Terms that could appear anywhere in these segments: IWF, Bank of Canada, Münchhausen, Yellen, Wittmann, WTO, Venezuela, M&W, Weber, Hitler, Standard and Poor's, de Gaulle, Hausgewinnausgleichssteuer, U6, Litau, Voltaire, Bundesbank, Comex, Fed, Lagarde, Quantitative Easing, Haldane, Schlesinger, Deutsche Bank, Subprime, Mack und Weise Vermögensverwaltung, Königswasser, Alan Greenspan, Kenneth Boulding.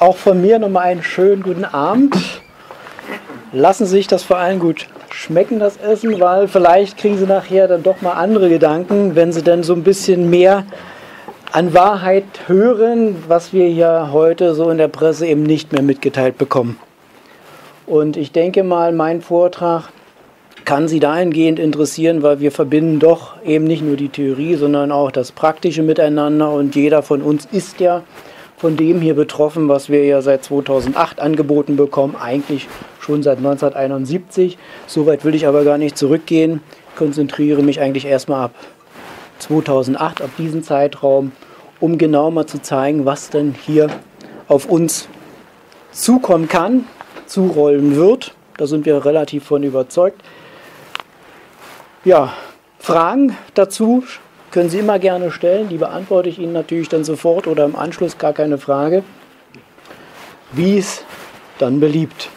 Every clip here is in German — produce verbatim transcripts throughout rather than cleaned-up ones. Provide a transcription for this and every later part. Auch von mir nochmal einen schönen guten Abend. Lassen Sie sich das vor allem gut schmecken, das Essen, weil vielleicht kriegen Sie nachher dann doch mal andere Gedanken, wenn Sie dann so ein bisschen mehr an Wahrheit hören, was wir ja heute so in der Presse eben nicht mehr mitgeteilt bekommen. Und ich denke mal, mein Vortrag kann Sie dahingehend interessieren, weil wir verbinden doch eben nicht nur die Theorie, sondern auch das Praktische miteinander. Und jeder von uns ist ja von dem hier betroffen, was wir ja seit zweitausendacht angeboten bekommen, eigentlich schon seit neunzehnhunderteinundsiebzig. Soweit will ich aber gar nicht zurückgehen, konzentriere mich eigentlich erstmal ab zweitausendacht, ab diesem Zeitraum, um genau mal zu zeigen, was denn hier auf uns zukommen kann, zurollen wird. Da sind wir relativ von überzeugt. Ja, Fragen dazu können Sie immer gerne stellen, die beantworte ich Ihnen natürlich dann sofort oder im Anschluss, gar keine Frage, wie es dann beliebt.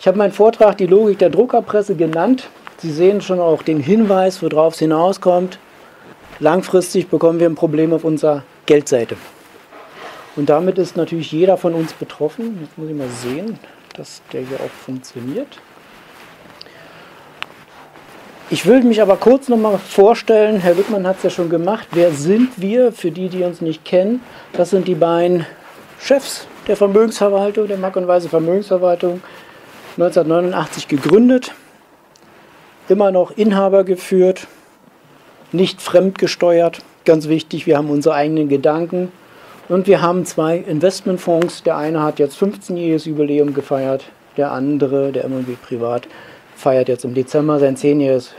Ich habe meinen Vortrag die Logik der Druckerpresse genannt. Sie sehen schon auch den Hinweis, worauf es hinauskommt. Langfristig bekommen wir ein Problem auf unserer Geldseite. Und damit ist natürlich jeder von uns betroffen. Jetzt muss ich mal sehen, dass der hier auch funktioniert. Ich will mich aber kurz nochmal vorstellen, Herr Wittmann hat es ja schon gemacht, wer sind wir, für die, die uns nicht kennen, das sind die beiden Chefs der Vermögensverwaltung, der Mack und Weise Vermögensverwaltung, neunzehnhundertneunundachtzig gegründet, immer noch Inhaber geführt, nicht fremdgesteuert, ganz wichtig, wir haben unsere eigenen Gedanken und wir haben zwei Investmentfonds, der eine hat jetzt fünfzehnjähriges Jubiläum gefeiert, der andere, der M und W Privat, feiert jetzt im Dezember sein zehnjähriges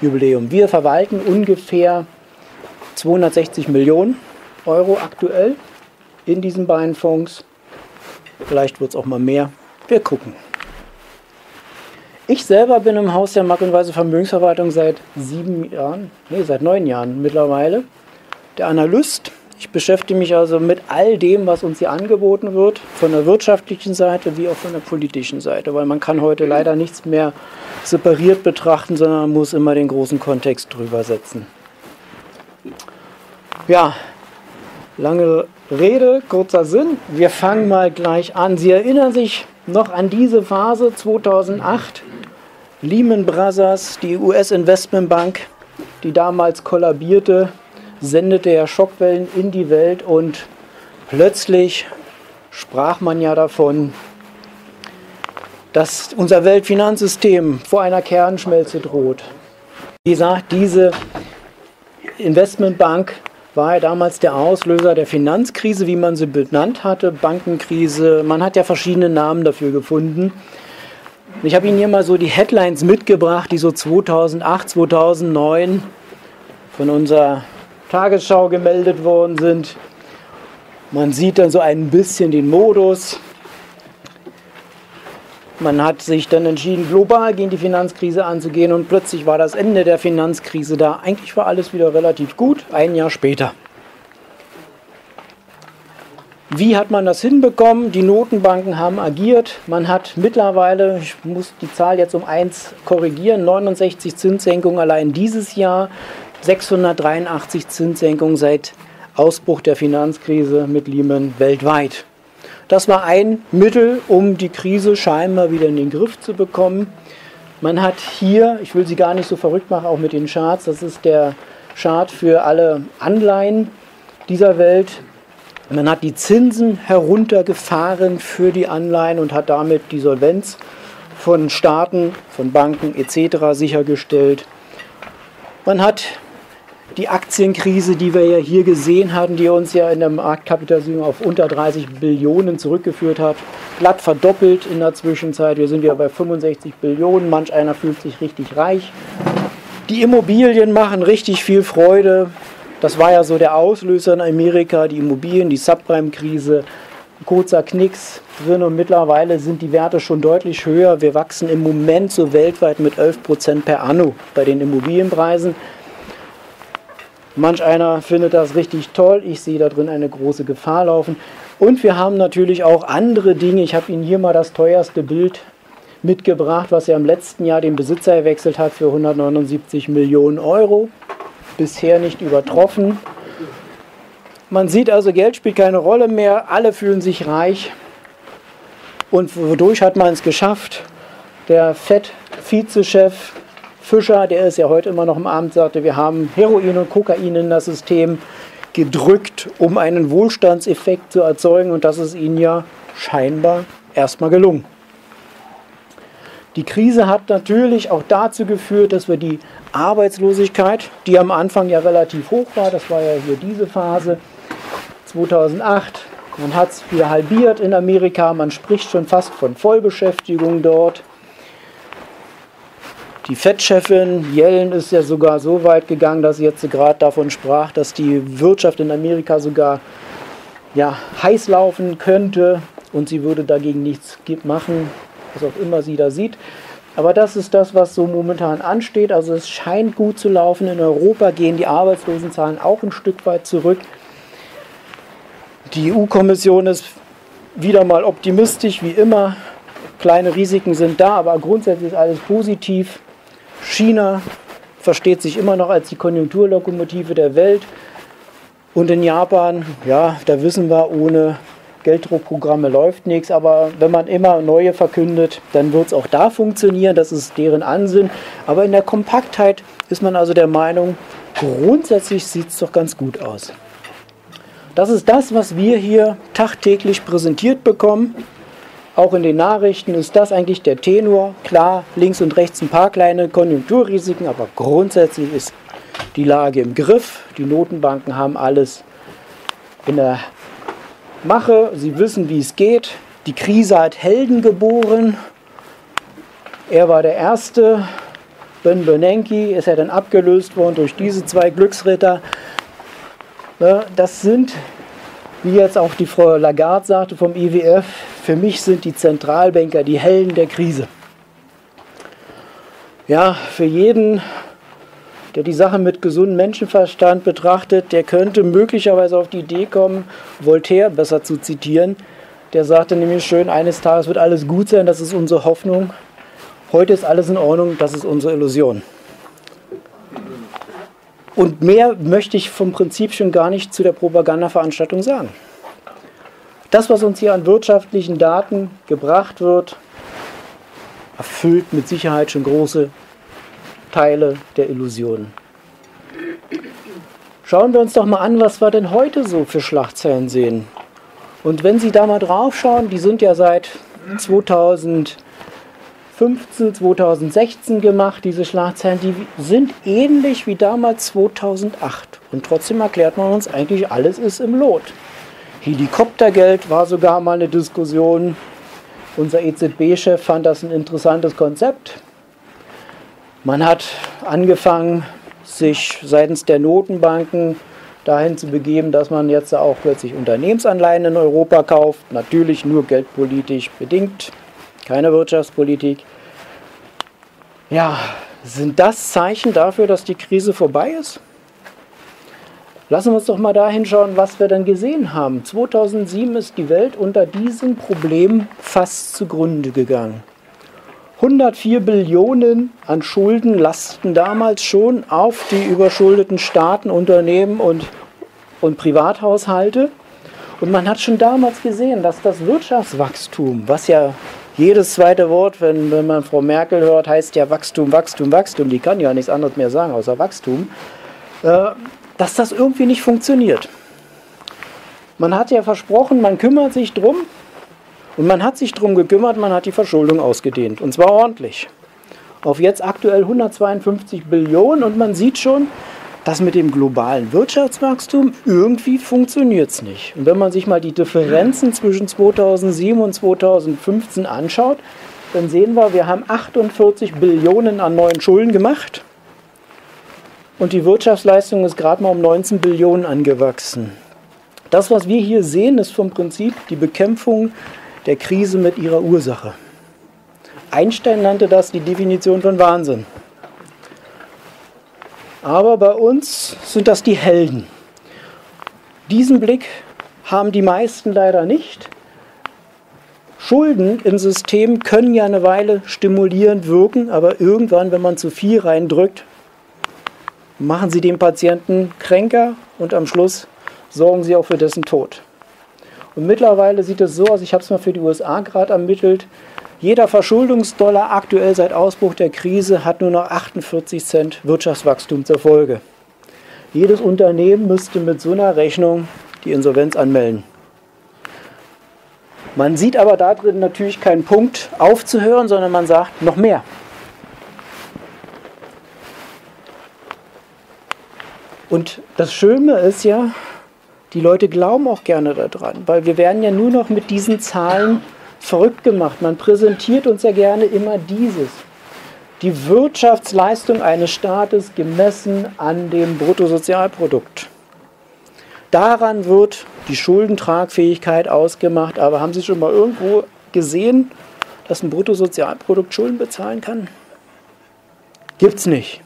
Jubiläum. Wir verwalten ungefähr zweihundertsechzig Millionen Euro aktuell in diesen beiden Fonds. Vielleicht wird es auch mal mehr. Wir gucken. Ich selber bin im Haus der Mack und Weise Vermögensverwaltung seit sieben Jahren, nee, seit neun Jahren mittlerweile. Der Analyst. Ich beschäftige mich also mit all dem, was uns hier angeboten wird, von der wirtschaftlichen Seite wie auch von der politischen Seite, weil man kann heute leider nichts mehr separiert betrachten, sondern man muss immer den großen Kontext drüber setzen. Ja, lange Rede, kurzer Sinn. Wir fangen mal gleich an. Sie erinnern sich noch an diese Phase zweitausendacht, Lehman Brothers, die U S-Investmentbank, die damals kollabierte, sendete ja Schockwellen in die Welt und plötzlich sprach man ja davon, dass unser Weltfinanzsystem vor einer Kernschmelze droht. Wie gesagt, diese Investmentbank war ja damals der Auslöser der Finanzkrise, wie man sie benannt hatte, Bankenkrise. Man hat ja verschiedene Namen dafür gefunden. Ich habe Ihnen hier mal so die Headlines mitgebracht, die so zweitausendacht, zweitausendneun von unserer Tagesschau gemeldet worden sind. Man sieht dann so ein bisschen den Modus. Man hat sich dann entschieden, global gegen die Finanzkrise anzugehen und plötzlich war das Ende der Finanzkrise da. Eigentlich war alles wieder relativ gut, ein Jahr später. Wie hat man das hinbekommen? Die Notenbanken haben agiert. Man hat mittlerweile, ich muss die Zahl jetzt um eins korrigieren, neunundsechzig Zinssenkungen allein dieses Jahr. sechshundertdreiundachtzig Zinssenkungen seit Ausbruch der Finanzkrise mit Lehman weltweit. Das war ein Mittel, um die Krise scheinbar wieder in den Griff zu bekommen. Man hat hier, ich will Sie gar nicht so verrückt machen, auch mit den Charts, das ist der Chart für alle Anleihen dieser Welt. Man hat die Zinsen heruntergefahren für die Anleihen und hat damit die Solvenz von Staaten, von Banken et cetera sichergestellt. Man hat die Aktienkrise, die wir ja hier gesehen hatten, die uns ja in der Marktkapitalisierung auf unter dreißig Billionen zurückgeführt hat, glatt verdoppelt in der Zwischenzeit. Wir sind ja bei fünfundsechzig Billionen, manch einer fühlt sich richtig reich. Die Immobilien machen richtig viel Freude. Das war ja so der Auslöser in Amerika, die Immobilien, die Subprime-Krise, kurzer Knicks drin und mittlerweile sind die Werte schon deutlich höher. Wir wachsen im Moment so weltweit mit elf Prozent per anno bei den Immobilienpreisen. Manch einer findet das richtig toll. Ich sehe da drin eine große Gefahr laufen. Und wir haben natürlich auch andere Dinge. Ich habe Ihnen hier mal das teuerste Bild mitgebracht, was ja im letzten Jahr den Besitzer gewechselt hat für hundertneunundsiebzig Millionen Euro. Bisher nicht übertroffen. Man sieht also, Geld spielt keine Rolle mehr, alle fühlen sich reich Und wodurch hat man es geschafft? Der F E D-Vizechef Fischer, der ist ja heute immer noch im Amt, sagte, wir haben Heroin und Kokain in das System gedrückt, um einen Wohlstandseffekt zu erzeugen. Und das ist ihnen ja scheinbar erstmal gelungen. Die Krise hat natürlich auch dazu geführt, dass wir die Arbeitslosigkeit, die am Anfang ja relativ hoch war, das war ja hier diese Phase, zweitausendacht, man hat es wieder halbiert in Amerika, man spricht schon fast von Vollbeschäftigung dort. Die F E D-Chefin Yellen ist ja sogar so weit gegangen, dass sie jetzt gerade davon sprach, dass die Wirtschaft in Amerika sogar ja, heiß laufen könnte und sie würde dagegen nichts machen, was auch immer sie da sieht. Aber das ist das, was so momentan ansteht. Also es scheint gut zu laufen. In Europa gehen die Arbeitslosenzahlen auch ein Stück weit zurück. Die E U-Kommission ist wieder mal optimistisch, wie immer. Kleine Risiken sind da, aber grundsätzlich ist alles positiv. China versteht sich immer noch als die Konjunkturlokomotive der Welt. Und in Japan, ja, da wissen wir, ohne Gelddruckprogramme läuft nichts. Aber wenn man immer neue verkündet, dann wird es auch da funktionieren. Das ist deren Ansinn. Aber in der Kompaktheit ist man also der Meinung, grundsätzlich sieht es doch ganz gut aus. Das ist das, was wir hier tagtäglich präsentiert bekommen. Auch in den Nachrichten ist das eigentlich der Tenor. Klar, links und rechts ein paar kleine Konjunkturrisiken, aber grundsätzlich ist die Lage im Griff. Die Notenbanken haben alles in der Mache. Sie wissen, wie es geht. Die Krise hat Helden geboren. Er war der Erste. Ben Bernanke ist ja dann abgelöst worden durch diese zwei Glücksritter. Das sind, wie jetzt auch die Frau Lagarde sagte vom I W F, für mich sind die Zentralbanker die Helden der Krise. Ja, für jeden, der die Sache mit gesundem Menschenverstand betrachtet, der könnte möglicherweise auf die Idee kommen, Voltaire besser zu zitieren. Der sagte nämlich schön, eines Tages wird alles gut sein, das ist unsere Hoffnung. Heute ist alles in Ordnung, das ist unsere Illusion. Und mehr möchte ich vom Prinzip schon gar nicht zu der Propagandaveranstaltung sagen. Das, was uns hier an wirtschaftlichen Daten gebracht wird, erfüllt mit Sicherheit schon große Teile der Illusionen. Schauen wir uns doch mal an, was wir denn heute so für Schlagzeilen sehen. Und wenn Sie da mal drauf schauen, die sind ja seit zweitausendfünfzehn, zweitausendsechzehn gemacht, diese Schlagzeilen, die sind ähnlich wie damals zweitausendacht. Und trotzdem erklärt man uns eigentlich, alles ist im Lot. Helikoptergeld war sogar mal eine Diskussion. Unser E Z B-Chef fand das ein interessantes Konzept. Man hat angefangen, sich seitens der Notenbanken dahin zu begeben, dass man jetzt auch plötzlich Unternehmensanleihen in Europa kauft. Natürlich nur geldpolitisch bedingt, keine Wirtschaftspolitik. Ja, sind das Zeichen dafür, dass die Krise vorbei ist? Lassen wir uns doch mal da hinschauen, was wir dann gesehen haben. zweitausendsieben ist die Welt unter diesem Problem fast zugrunde gegangen. hundertvier Billionen an Schulden lasten damals schon auf die überschuldeten Staaten, Unternehmen und, und Privathaushalte. Und man hat schon damals gesehen, dass das Wirtschaftswachstum, was ja jedes zweite Wort, wenn, wenn man Frau Merkel hört, heißt ja Wachstum, Wachstum, Wachstum, die kann ja nichts anderes mehr sagen außer Wachstum, äh, dass das irgendwie nicht funktioniert. Man hat ja versprochen, man kümmert sich drum und man hat sich drum gekümmert, man hat die Verschuldung ausgedehnt und zwar ordentlich. Auf jetzt aktuell hundertzweiundfünfzig Billionen und man sieht schon, dass mit dem globalen Wirtschaftswachstum irgendwie funktioniert es nicht. Und wenn man sich mal die Differenzen zwischen zweitausendsieben und zweitausendfünfzehn anschaut, dann sehen wir, wir haben achtundvierzig Billionen an neuen Schulden gemacht. Und die Wirtschaftsleistung ist gerade mal um neunzehn Billionen angewachsen. Das, was wir hier sehen, ist vom Prinzip die Bekämpfung der Krise mit ihrer Ursache. Einstein nannte das die Definition von Wahnsinn. Aber bei uns sind das die Helden. Diesen Blick haben die meisten leider nicht. Schulden im System können ja eine Weile stimulierend wirken, aber irgendwann, wenn man zu viel reindrückt, machen Sie den Patienten kränker und am Schluss sorgen Sie auch für dessen Tod. Und mittlerweile sieht es so aus, ich habe es mal für die U S A gerade ermittelt, jeder Verschuldungsdollar aktuell seit Ausbruch der Krise hat nur noch achtundvierzig Cent Wirtschaftswachstum zur Folge. Jedes Unternehmen müsste mit so einer Rechnung die Insolvenz anmelden. Man sieht aber darin natürlich keinen Punkt aufzuhören, sondern man sagt noch mehr. Und das Schöne ist ja, die Leute glauben auch gerne daran, weil wir werden ja nur noch mit diesen Zahlen verrückt gemacht. Man präsentiert uns ja gerne immer dieses. Die Wirtschaftsleistung eines Staates gemessen an dem Bruttosozialprodukt. Daran wird die Schuldentragfähigkeit ausgemacht. Aber haben Sie schon mal irgendwo gesehen, dass ein Bruttosozialprodukt Schulden bezahlen kann? Gibt's nicht.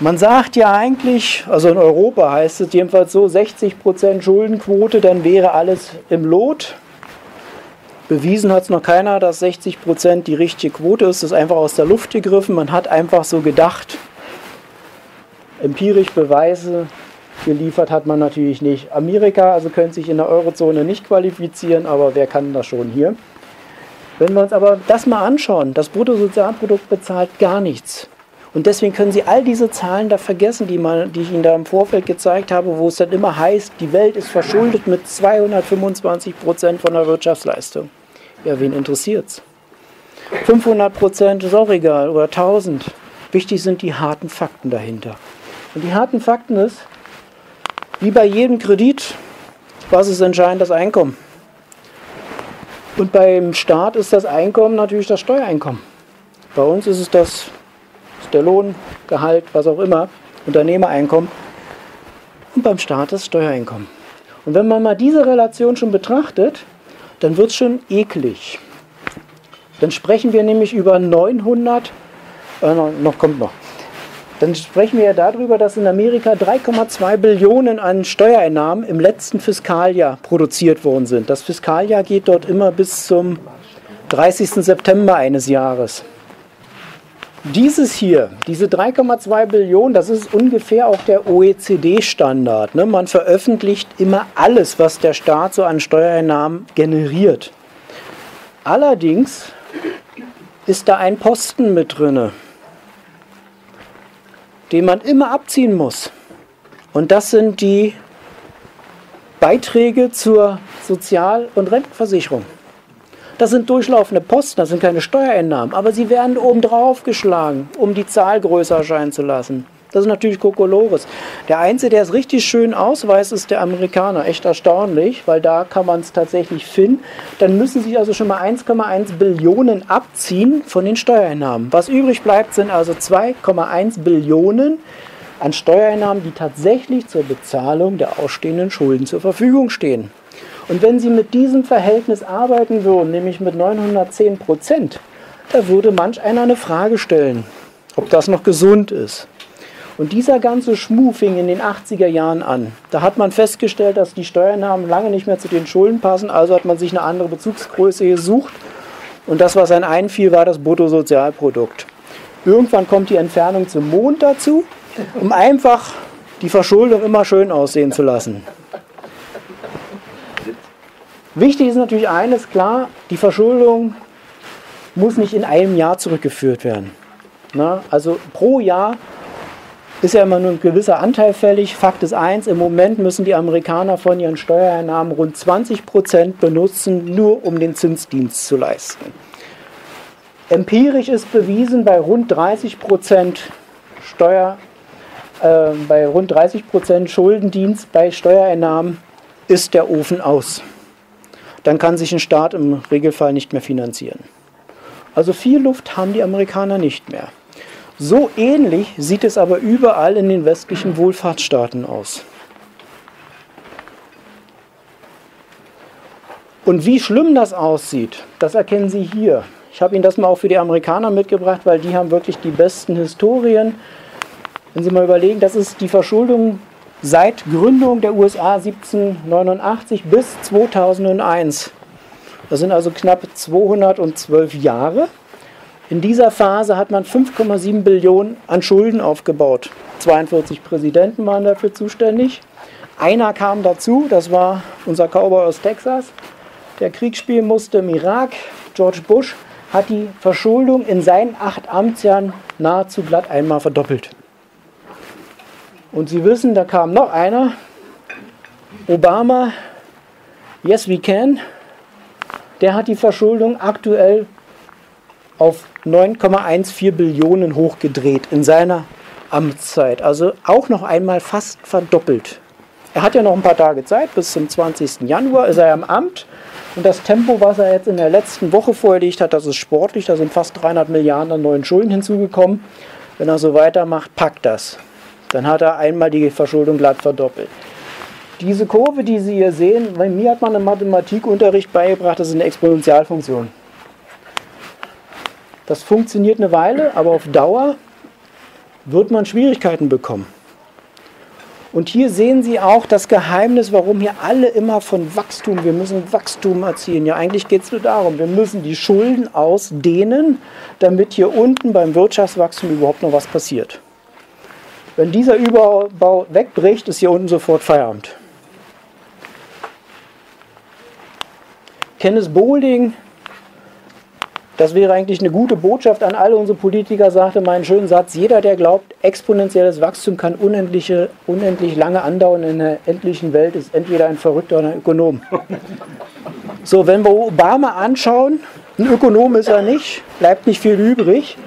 Man sagt ja eigentlich, also in Europa heißt es jedenfalls so, sechzig Prozent Schuldenquote, dann wäre alles im Lot. Bewiesen hat es noch keiner, dass sechzig Prozent die richtige Quote ist. Das ist einfach aus der Luft gegriffen. Man hat einfach so gedacht. Empirisch Beweise geliefert hat man natürlich nicht. Amerika, also könnte sich in der Eurozone nicht qualifizieren, aber wer kann das schon hier? Wenn wir uns aber das mal anschauen, das Bruttosozialprodukt bezahlt gar nichts. Und deswegen können Sie all diese Zahlen da vergessen, die, man, die ich Ihnen da im Vorfeld gezeigt habe, wo es dann immer heißt, die Welt ist verschuldet mit zweihundertfünfundzwanzig Prozent von der Wirtschaftsleistung. Ja, wen interessiert's? fünfhundert Prozent ist auch egal oder tausend. Wichtig sind die harten Fakten dahinter. Und die harten Fakten ist, wie bei jedem Kredit, was ist entscheidend? Das Einkommen. Und beim Staat ist das Einkommen natürlich das Steuereinkommen. Bei uns ist es das, ist der Lohn, Gehalt, was auch immer, Unternehmereinkommen. Und beim Staat das Steuereinkommen. Und wenn man mal diese Relation schon betrachtet, dann wird es schon eklig. Dann sprechen wir nämlich über neunhundert, äh, noch kommt noch, dann sprechen wir ja darüber, dass in Amerika drei Komma zwei Billionen an Steuereinnahmen im letzten Fiskaljahr produziert worden sind. Das Fiskaljahr geht dort immer bis zum dreißigsten September eines Jahres. Dieses hier, diese drei Komma zwei Billionen, das ist ungefähr auch der O E C D-Standard. Ne? Man veröffentlicht immer alles, was der Staat so an Steuereinnahmen generiert. Allerdings ist da ein Posten mit drin, den man immer abziehen muss. Und das sind die Beiträge zur Sozial- und Rentenversicherung. Das sind durchlaufende Posten, das sind keine Steuereinnahmen, aber sie werden obendrauf geschlagen, um die Zahl größer erscheinen zu lassen. Das ist natürlich Kokolores. Der Einzige, der es richtig schön ausweist, ist der Amerikaner. Echt erstaunlich, weil da kann man es tatsächlich finden. Dann müssen sie also schon mal eins Komma eins Billionen abziehen von den Steuereinnahmen. Was übrig bleibt, sind also zwei Komma eins Billionen an Steuereinnahmen, die tatsächlich zur Bezahlung der ausstehenden Schulden zur Verfügung stehen. Und wenn Sie mit diesem Verhältnis arbeiten würden, nämlich mit neunhundertzehn Prozent, da würde manch einer eine Frage stellen, ob das noch gesund ist. Und dieser ganze Schmuh fing in den achtziger Jahren an. Da hat man festgestellt, dass die Steuereinnahmen lange nicht mehr zu den Schulden passen, also hat man sich eine andere Bezugsgröße gesucht. Und das, was einem einfiel, war das Bruttosozialprodukt. Irgendwann kommt die Entfernung zum Mond dazu, um einfach die Verschuldung immer schön aussehen zu lassen. Wichtig ist natürlich eines, klar, die Verschuldung muss nicht in einem Jahr zurückgeführt werden. Na, also pro Jahr ist ja immer nur ein gewisser Anteil fällig. Fakt ist eins, im Moment müssen die Amerikaner von ihren Steuereinnahmen rund zwanzig Prozent benutzen, nur um den Zinsdienst zu leisten. Empirisch ist bewiesen, bei rund dreißig Prozent Steuer, äh, bei rund dreißig Prozent Schuldendienst bei Steuereinnahmen ist der Ofen aus. Dann kann sich ein Staat im Regelfall nicht mehr finanzieren. Also viel Luft haben die Amerikaner nicht mehr. So ähnlich sieht es aber überall in den westlichen Wohlfahrtsstaaten aus. Und wie schlimm das aussieht, das erkennen Sie hier. Ich habe Ihnen das mal auch für die Amerikaner mitgebracht, weil die haben wirklich die besten Historien. Wenn Sie mal überlegen, das ist die Verschuldung seit Gründung der U S A siebzehnhundertneunundachtzig bis zweitausendeins. Das sind also knapp zweihundertzwölf Jahre. In dieser Phase hat man fünf Komma sieben Billionen an Schulden aufgebaut. zweiundvierzig Präsidenten waren dafür zuständig. Einer kam dazu, das war unser Cowboy aus Texas, der Krieg spielen musste im Irak. George Bush hat die Verschuldung in seinen acht Amtsjahren nahezu glatt einmal verdoppelt. Und Sie wissen, da kam noch einer, Obama, yes we can, der hat die Verschuldung aktuell auf neun Komma vierzehn Billionen hochgedreht in seiner Amtszeit. Also auch noch einmal fast verdoppelt. Er hat ja noch ein paar Tage Zeit, bis zum zwanzigsten Januar ist er im Amt. Und das Tempo, was er jetzt in der letzten Woche vorgelegt hat, das ist sportlich. Da sind fast dreihundert Milliarden an neuen Schulden hinzugekommen. Wenn er so weitermacht, packt das. Dann hat er einmal die Verschuldung glatt verdoppelt. Diese Kurve, die Sie hier sehen, bei mir hat man im Mathematikunterricht beigebracht, das ist eine Exponentialfunktion. Das funktioniert eine Weile, aber auf Dauer wird man Schwierigkeiten bekommen. Und hier sehen Sie auch das Geheimnis, warum hier alle immer von Wachstum, wir müssen Wachstum erzielen. Ja, eigentlich geht es nur darum, wir müssen die Schulden ausdehnen, damit hier unten beim Wirtschaftswachstum überhaupt noch was passiert. Wenn dieser Überbau wegbricht, ist hier unten sofort Feierabend. Kenneth Boulding, das wäre eigentlich eine gute Botschaft an alle unsere Politiker, sagte meinen schönen Satz, jeder, der glaubt, exponentielles Wachstum kann unendliche, unendlich lange andauern in der endlichen Welt, ist entweder ein Verrückter oder ein Ökonom. So, wenn wir Obama anschauen, ein Ökonom ist er nicht, bleibt nicht viel übrig,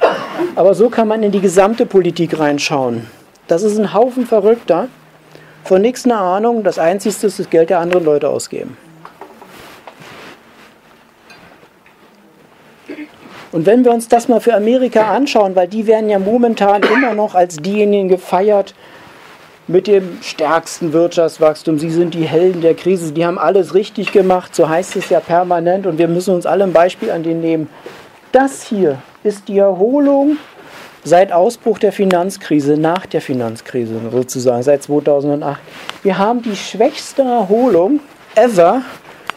aber so kann man in die gesamte Politik reinschauen. Das ist ein Haufen Verrückter, von nichts eine Ahnung, das Einzige ist das Geld der anderen Leute ausgeben. Und wenn wir uns das mal für Amerika anschauen, weil die werden ja momentan immer noch als diejenigen gefeiert mit dem stärksten Wirtschaftswachstum, sie sind die Helden der Krise, die haben alles richtig gemacht, so heißt es ja permanent und wir müssen uns alle ein Beispiel an denen nehmen. Das hier ist die Erholung seit Ausbruch der Finanzkrise, nach der Finanzkrise sozusagen, seit zweitausendacht. Wir haben die schwächste Erholung ever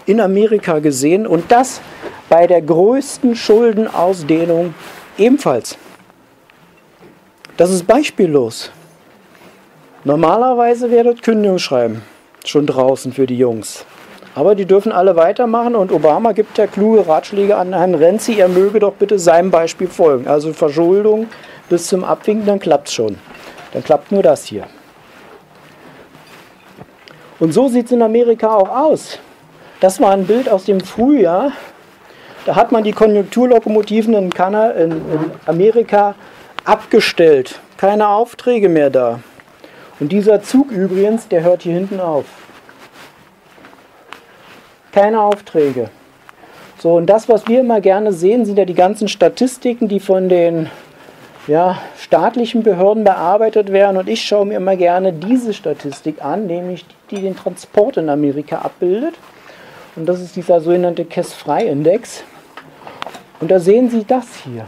in Amerika gesehen und das bei der größten Schuldenausdehnung ebenfalls. Das ist beispiellos. Normalerweise wäre das Kündigungsschreiben schon draußen für die Jungs. Aber die dürfen alle weitermachen und Obama gibt ja kluge Ratschläge an Herrn Renzi, er möge doch bitte seinem Beispiel folgen. Also Verschuldung bis zum Abwinken, dann klappt es schon. Dann klappt nur das hier. Und so sieht es in Amerika auch aus. Das war ein Bild aus dem Frühjahr. Da hat man die Konjunkturlokomotiven in, Kanada, in, in Amerika abgestellt. Keine Aufträge mehr da. Und dieser Zug übrigens, der hört hier hinten auf. Keine Aufträge. So, und das, was wir immer gerne sehen, sind ja die ganzen Statistiken, die von den ja, staatlichen Behörden bearbeitet werden. Und ich schaue mir immer gerne diese Statistik an, nämlich die, die den Transport in Amerika abbildet. Und das ist dieser sogenannte Cass-Freight-Index. Und da sehen Sie das hier.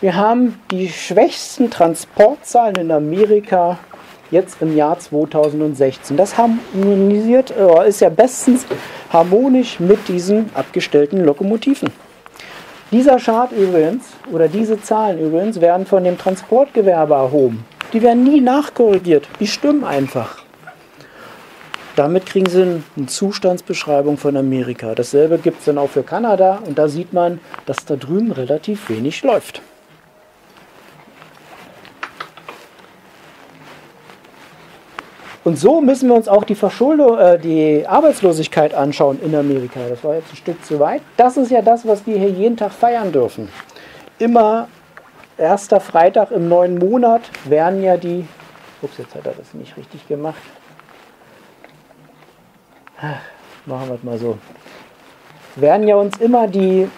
Wir haben die schwächsten Transportzahlen in Amerika jetzt im Jahr zweitausendsechzehn. Das harmonisiert, ist ja bestens harmonisch mit diesen abgestellten Lokomotiven. Dieser Chart übrigens, oder diese Zahlen übrigens, werden von dem Transportgewerbe erhoben. Die werden nie nachkorrigiert, die stimmen einfach. Damit kriegen Sie eine Zustandsbeschreibung von Amerika. Dasselbe gibt es dann auch für Kanada und da sieht man, dass da drüben relativ wenig läuft. Und so müssen wir uns auch die Verschuldung, äh, die Arbeitslosigkeit anschauen in Amerika. Das war jetzt ein Stück zu weit. Das ist ja das, was wir hier jeden Tag feiern dürfen. Immer erster Freitag im neuen Monat werden ja die... Ups, jetzt hat er das nicht richtig gemacht. Ach, machen wir es mal so. Werden ja uns immer die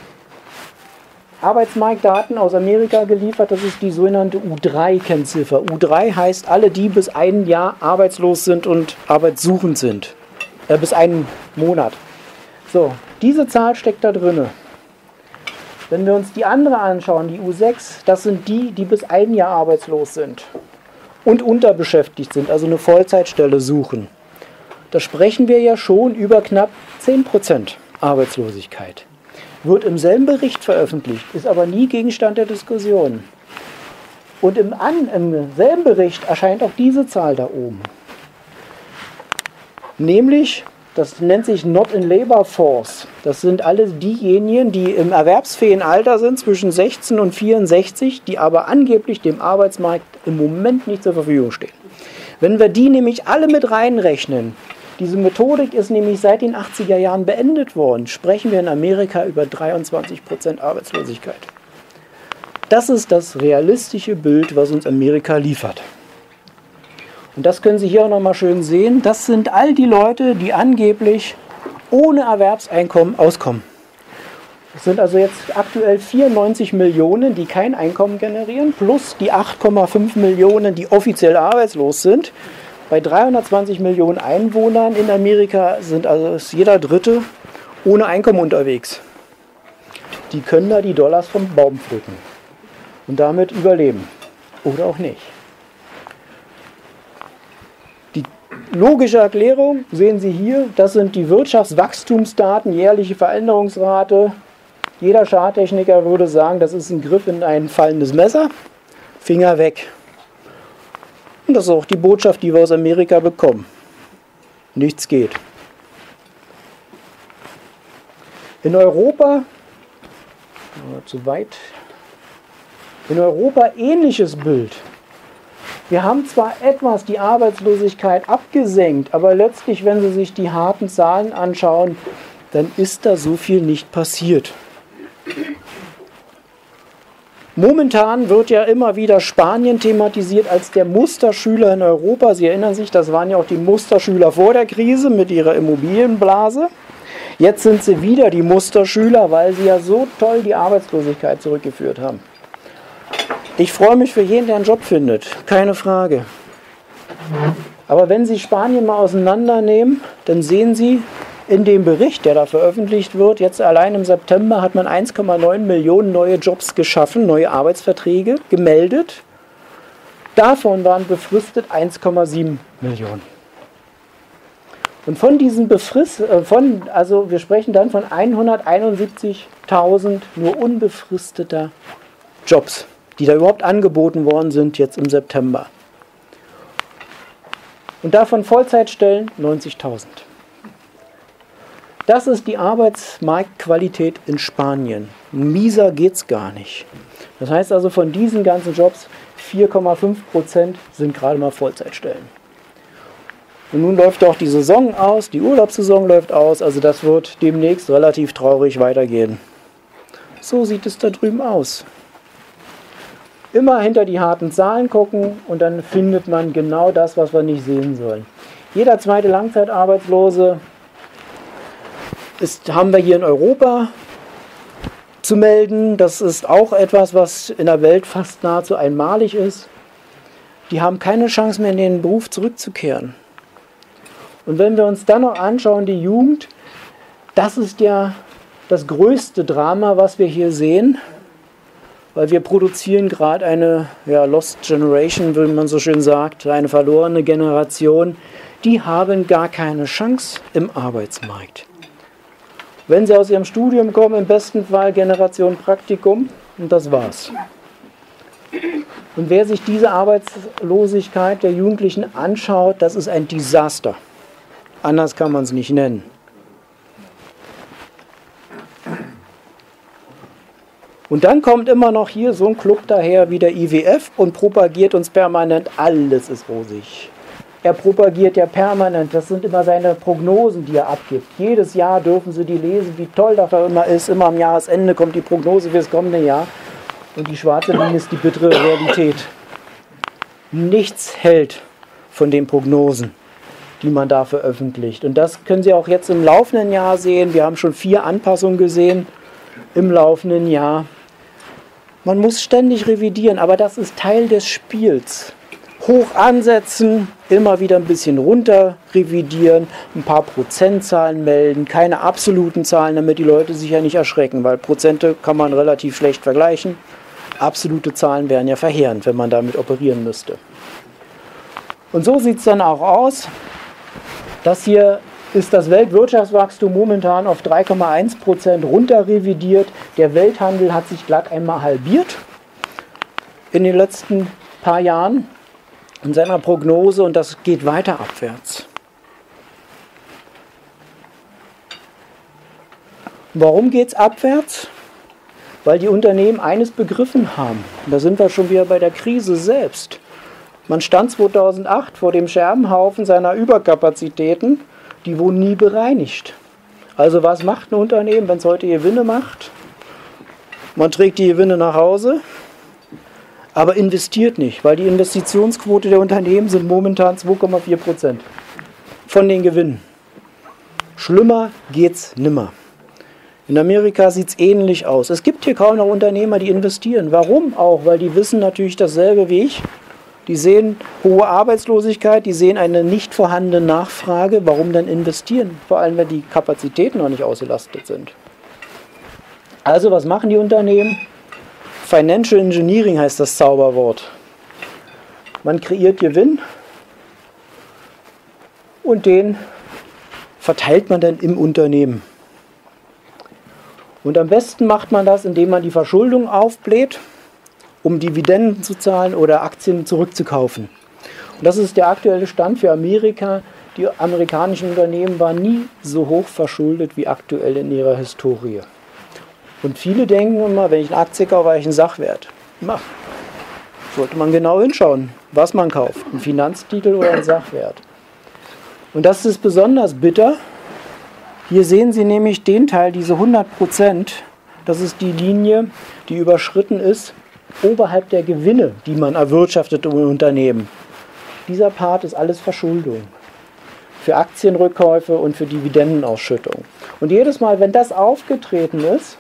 Arbeitsmarktdaten aus Amerika geliefert, das ist die sogenannte U drei Kennziffer. U drei heißt alle, die bis ein Jahr arbeitslos sind und arbeitssuchend sind. Äh, bis einen Monat. So, diese Zahl steckt da drin. Wenn wir uns die andere anschauen, die U sechs, das sind die, die bis ein Jahr arbeitslos sind und unterbeschäftigt sind, also eine Vollzeitstelle suchen. Da sprechen wir ja schon über knapp zehn Prozent Arbeitslosigkeit. Wird im selben Bericht veröffentlicht, ist aber nie Gegenstand der Diskussion. Und im, an, im selben Bericht erscheint auch diese Zahl da oben. nämlich, das nennt sich Not in Labor Force. Das sind alle diejenigen, die im erwerbsfähigen Alter sind, zwischen sechzehn und vierundsechzig, die aber angeblich dem Arbeitsmarkt im Moment nicht zur Verfügung stehen. Wenn wir die nämlich alle mit reinrechnen, diese Methodik ist nämlich seit den achtziger Jahren beendet worden, sprechen wir in Amerika über dreiundzwanzig Prozent Arbeitslosigkeit. Das ist das realistische Bild, was uns Amerika liefert. Und das können Sie hier auch nochmal schön sehen. Das sind all die Leute, die angeblich ohne Erwerbseinkommen auskommen. Es sind also jetzt aktuell vierundneunzig Millionen, die kein Einkommen generieren, plus die acht Komma fünf Millionen, die offiziell arbeitslos sind. Bei dreihundertzwanzig Millionen Einwohnern in Amerika sind also ist jeder Dritte ohne Einkommen unterwegs. Die können da die Dollars vom Baum pflücken und damit überleben. Oder auch nicht. Logische Erklärung sehen Sie hier, das sind die Wirtschaftswachstumsdaten, jährliche Veränderungsrate. Jeder Charttechniker würde sagen, das ist ein Griff in ein fallendes Messer, Finger weg. Und das ist auch die Botschaft, die wir aus Amerika bekommen. Nichts geht. In Europa, zu weit, in Europa ähnliches Bild. Wir haben zwar etwas die Arbeitslosigkeit abgesenkt, aber letztlich, wenn Sie sich die harten Zahlen anschauen, dann ist da so viel nicht passiert. Momentan wird ja immer wieder Spanien thematisiert als der Musterschüler in Europa. Sie erinnern sich, das waren ja auch die Musterschüler vor der Krise mit ihrer Immobilienblase. Jetzt sind sie wieder die Musterschüler, weil sie ja so toll die Arbeitslosigkeit zurückgeführt haben. Ich freue mich für jeden, der einen Job findet, keine Frage. Aber wenn Sie Spanien mal auseinandernehmen, dann sehen Sie in dem Bericht, der da veröffentlicht wird, jetzt allein im September hat man eins Komma neun Millionen neue Jobs geschaffen, neue Arbeitsverträge gemeldet. Davon waren befristet eins Komma sieben Millionen. Und von diesen befristeten, von, also wir sprechen dann von hunderteinundsiebzigtausend nur unbefristeter Jobs, die da überhaupt angeboten worden sind, jetzt im September. Und davon Vollzeitstellen neunzigtausend. Das ist die Arbeitsmarktqualität in Spanien. Mieser geht es gar nicht. Das heißt also, von diesen ganzen Jobs vier Komma fünf Prozent sind gerade mal Vollzeitstellen. Und nun läuft auch die Saison aus, die Urlaubssaison läuft aus, also das wird demnächst relativ traurig weitergehen. So sieht es da drüben aus. Immer hinter die harten Zahlen gucken und dann findet man genau das, was wir nicht sehen sollen. Jeder zweite Langzeitarbeitslose ist, haben wir hier in Europa zu melden. Das ist auch etwas, was in der Welt fast nahezu einmalig ist. Die haben keine Chance mehr, in den Beruf zurückzukehren. Und wenn wir uns dann noch anschauen, die Jugend, das ist ja das größte Drama, was wir hier sehen. Weil wir produzieren gerade eine ja, Lost Generation, wie man so schön sagt, eine verlorene Generation. Die haben gar keine Chance im Arbeitsmarkt. Wenn sie aus ihrem Studium kommen, im besten Fall Generation Praktikum und das war's. Und wer sich diese Arbeitslosigkeit der Jugendlichen anschaut, das ist ein Desaster. Anders kann man es nicht nennen. Und dann kommt immer noch hier so ein Club daher wie der I W F und propagiert uns permanent, alles ist rosig. Er propagiert ja permanent, das sind immer seine Prognosen, die er abgibt. Jedes Jahr dürfen Sie die lesen, wie toll das immer ist. Immer am Jahresende kommt die Prognose für das kommende Jahr. Und die schwarze Linie ist die bittere Realität. Nichts hält von den Prognosen, die man da veröffentlicht. Und das können Sie auch jetzt im laufenden Jahr sehen. Wir haben schon vier Anpassungen gesehen im laufenden Jahr. Man muss ständig revidieren, aber das ist Teil des Spiels. Hoch ansetzen, immer wieder ein bisschen runter revidieren, ein paar Prozentzahlen melden, keine absoluten Zahlen, damit die Leute sich ja nicht erschrecken, weil Prozente kann man relativ schlecht vergleichen. Absolute Zahlen wären ja verheerend, wenn man damit operieren müsste. Und so sieht es dann auch aus. Das hier ist das Weltwirtschaftswachstum momentan auf drei Komma eins Prozent runter revidiert. Der Welthandel hat sich glatt einmal halbiert in den letzten paar Jahren in seiner Prognose und das geht weiter abwärts. Warum geht es abwärts? Weil die Unternehmen eines begriffen haben. Und da sind wir schon wieder bei der Krise selbst. Man stand zweitausendacht vor dem Scherbenhaufen seiner Überkapazitäten, die wurden nie bereinigt. Also was macht ein Unternehmen, wenn es heute Gewinne macht? Man trägt die Gewinne nach Hause, aber investiert nicht, weil die Investitionsquote der Unternehmen sind momentan zwei Komma vier Prozent von den Gewinnen. Schlimmer geht's nimmer. In Amerika sieht es ähnlich aus. Es gibt hier kaum noch Unternehmer, die investieren. Warum auch? Weil die wissen natürlich dasselbe wie ich. Die sehen hohe Arbeitslosigkeit, die sehen eine nicht vorhandene Nachfrage. Warum dann investieren? Vor allem, wenn die Kapazitäten noch nicht ausgelastet sind. Also was machen die Unternehmen? Financial Engineering heißt das Zauberwort. Man kreiert Gewinn und den verteilt man dann im Unternehmen. Und am besten macht man das, indem man die Verschuldung aufbläht, um Dividenden zu zahlen oder Aktien zurückzukaufen. Und das ist der aktuelle Stand für Amerika. Die amerikanischen Unternehmen waren nie so hoch verschuldet wie aktuell in ihrer Historie. Und viele denken immer, wenn ich eine Aktie kaufe, habe ich einen Sachwert. Na, sollte man genau hinschauen, was man kauft. Ein Finanztitel oder ein Sachwert. Und das ist besonders bitter. Hier sehen Sie nämlich den Teil, diese hundert Prozent, das ist die Linie, die überschritten ist, oberhalb der Gewinne, die man erwirtschaftet im Unternehmen. Dieser Part ist alles Verschuldung für Aktienrückkäufe und für Dividendenausschüttung. Und jedes Mal, wenn das aufgetreten ist,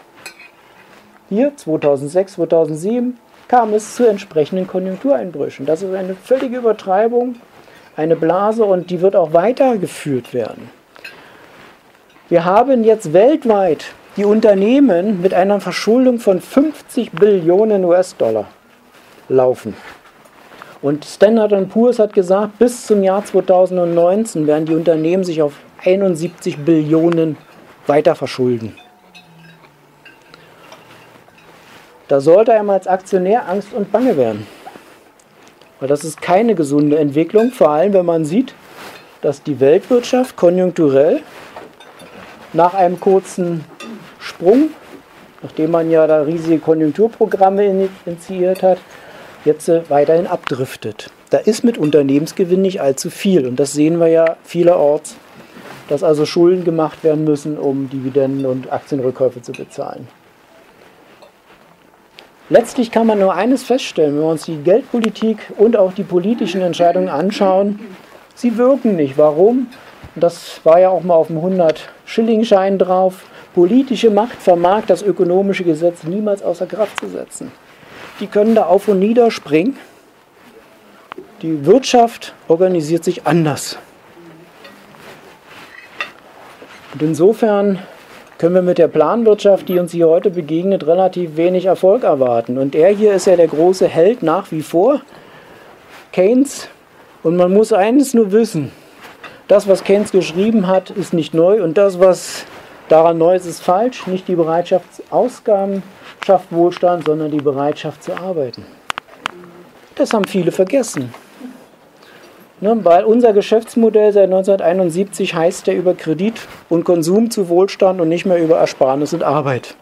hier zweitausendsechs, zweitausendsieben, kam es zu entsprechenden Konjunktureinbrüchen. Das ist eine völlige Übertreibung, eine Blase, und die wird auch weitergeführt werden. Wir haben jetzt weltweit die Unternehmen mit einer Verschuldung von fünfzig Billionen U S-Dollar laufen. Und Standard und Poor's hat gesagt, bis zum Jahr zweitausendneunzehn werden die Unternehmen sich auf einundsiebzig Billionen weiter verschulden. Da sollte einem als Aktionär Angst und Bange werden. Weil das ist keine gesunde Entwicklung, vor allem wenn man sieht, dass die Weltwirtschaft konjunkturell nach einem kurzen Sprung, nachdem man ja da riesige Konjunkturprogramme initiiert hat, jetzt weiterhin abdriftet. Da ist mit Unternehmensgewinn nicht allzu viel. Und das sehen wir ja vielerorts, dass also Schulden gemacht werden müssen, um Dividenden und Aktienrückkäufe zu bezahlen. Letztlich kann man nur eines feststellen, wenn wir uns die Geldpolitik und auch die politischen Entscheidungen anschauen, sie wirken nicht. Warum? Das war ja auch mal auf dem hundert Schilling Schein drauf. Politische Macht vermag das ökonomische Gesetz niemals außer Kraft zu setzen. Die können da auf und nieder springen. Die Wirtschaft organisiert sich anders. Und insofern können wir mit der Planwirtschaft, die uns hier heute begegnet, relativ wenig Erfolg erwarten. Und er hier ist ja der große Held nach wie vor, Keynes. Und man muss eines nur wissen. Das, was Keynes geschrieben hat, ist nicht neu, und das, was daran neu ist, ist falsch. Nicht die Bereitschaft zu Ausgaben schafft Wohlstand, sondern die Bereitschaft zu arbeiten. Das haben viele vergessen. Ne? Weil unser Geschäftsmodell seit neunzehnhunderteinundsiebzig heißt ja über Kredit und Konsum zu Wohlstand und nicht mehr über Ersparnis und Arbeit.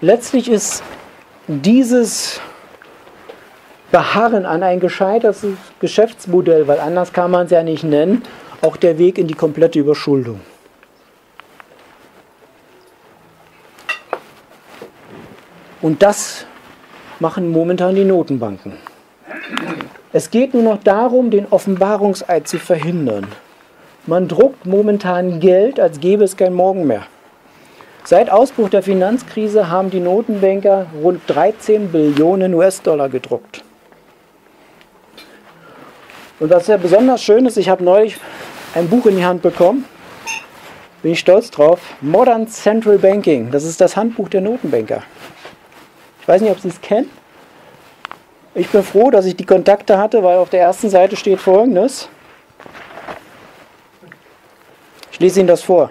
Letztlich ist dieses Beharren an ein gescheitertes Geschäftsmodell, weil anders kann man es ja nicht nennen, auch der Weg in die komplette Überschuldung. Und das machen momentan die Notenbanken. Es geht nur noch darum, den Offenbarungseid zu verhindern. Man druckt momentan Geld, als gäbe es kein Morgen mehr. Seit Ausbruch der Finanzkrise haben die Notenbanker rund dreizehn Billionen U S-Dollar gedruckt. Und was ja besonders schön ist, ich habe neulich ein Buch in die Hand bekommen, bin ich stolz drauf, Modern Central Banking, das ist das Handbuch der Notenbanker. Ich weiß nicht, ob Sie es kennen. Ich bin froh, dass ich die Kontakte hatte, weil auf der ersten Seite steht Folgendes. Ich lese Ihnen das vor.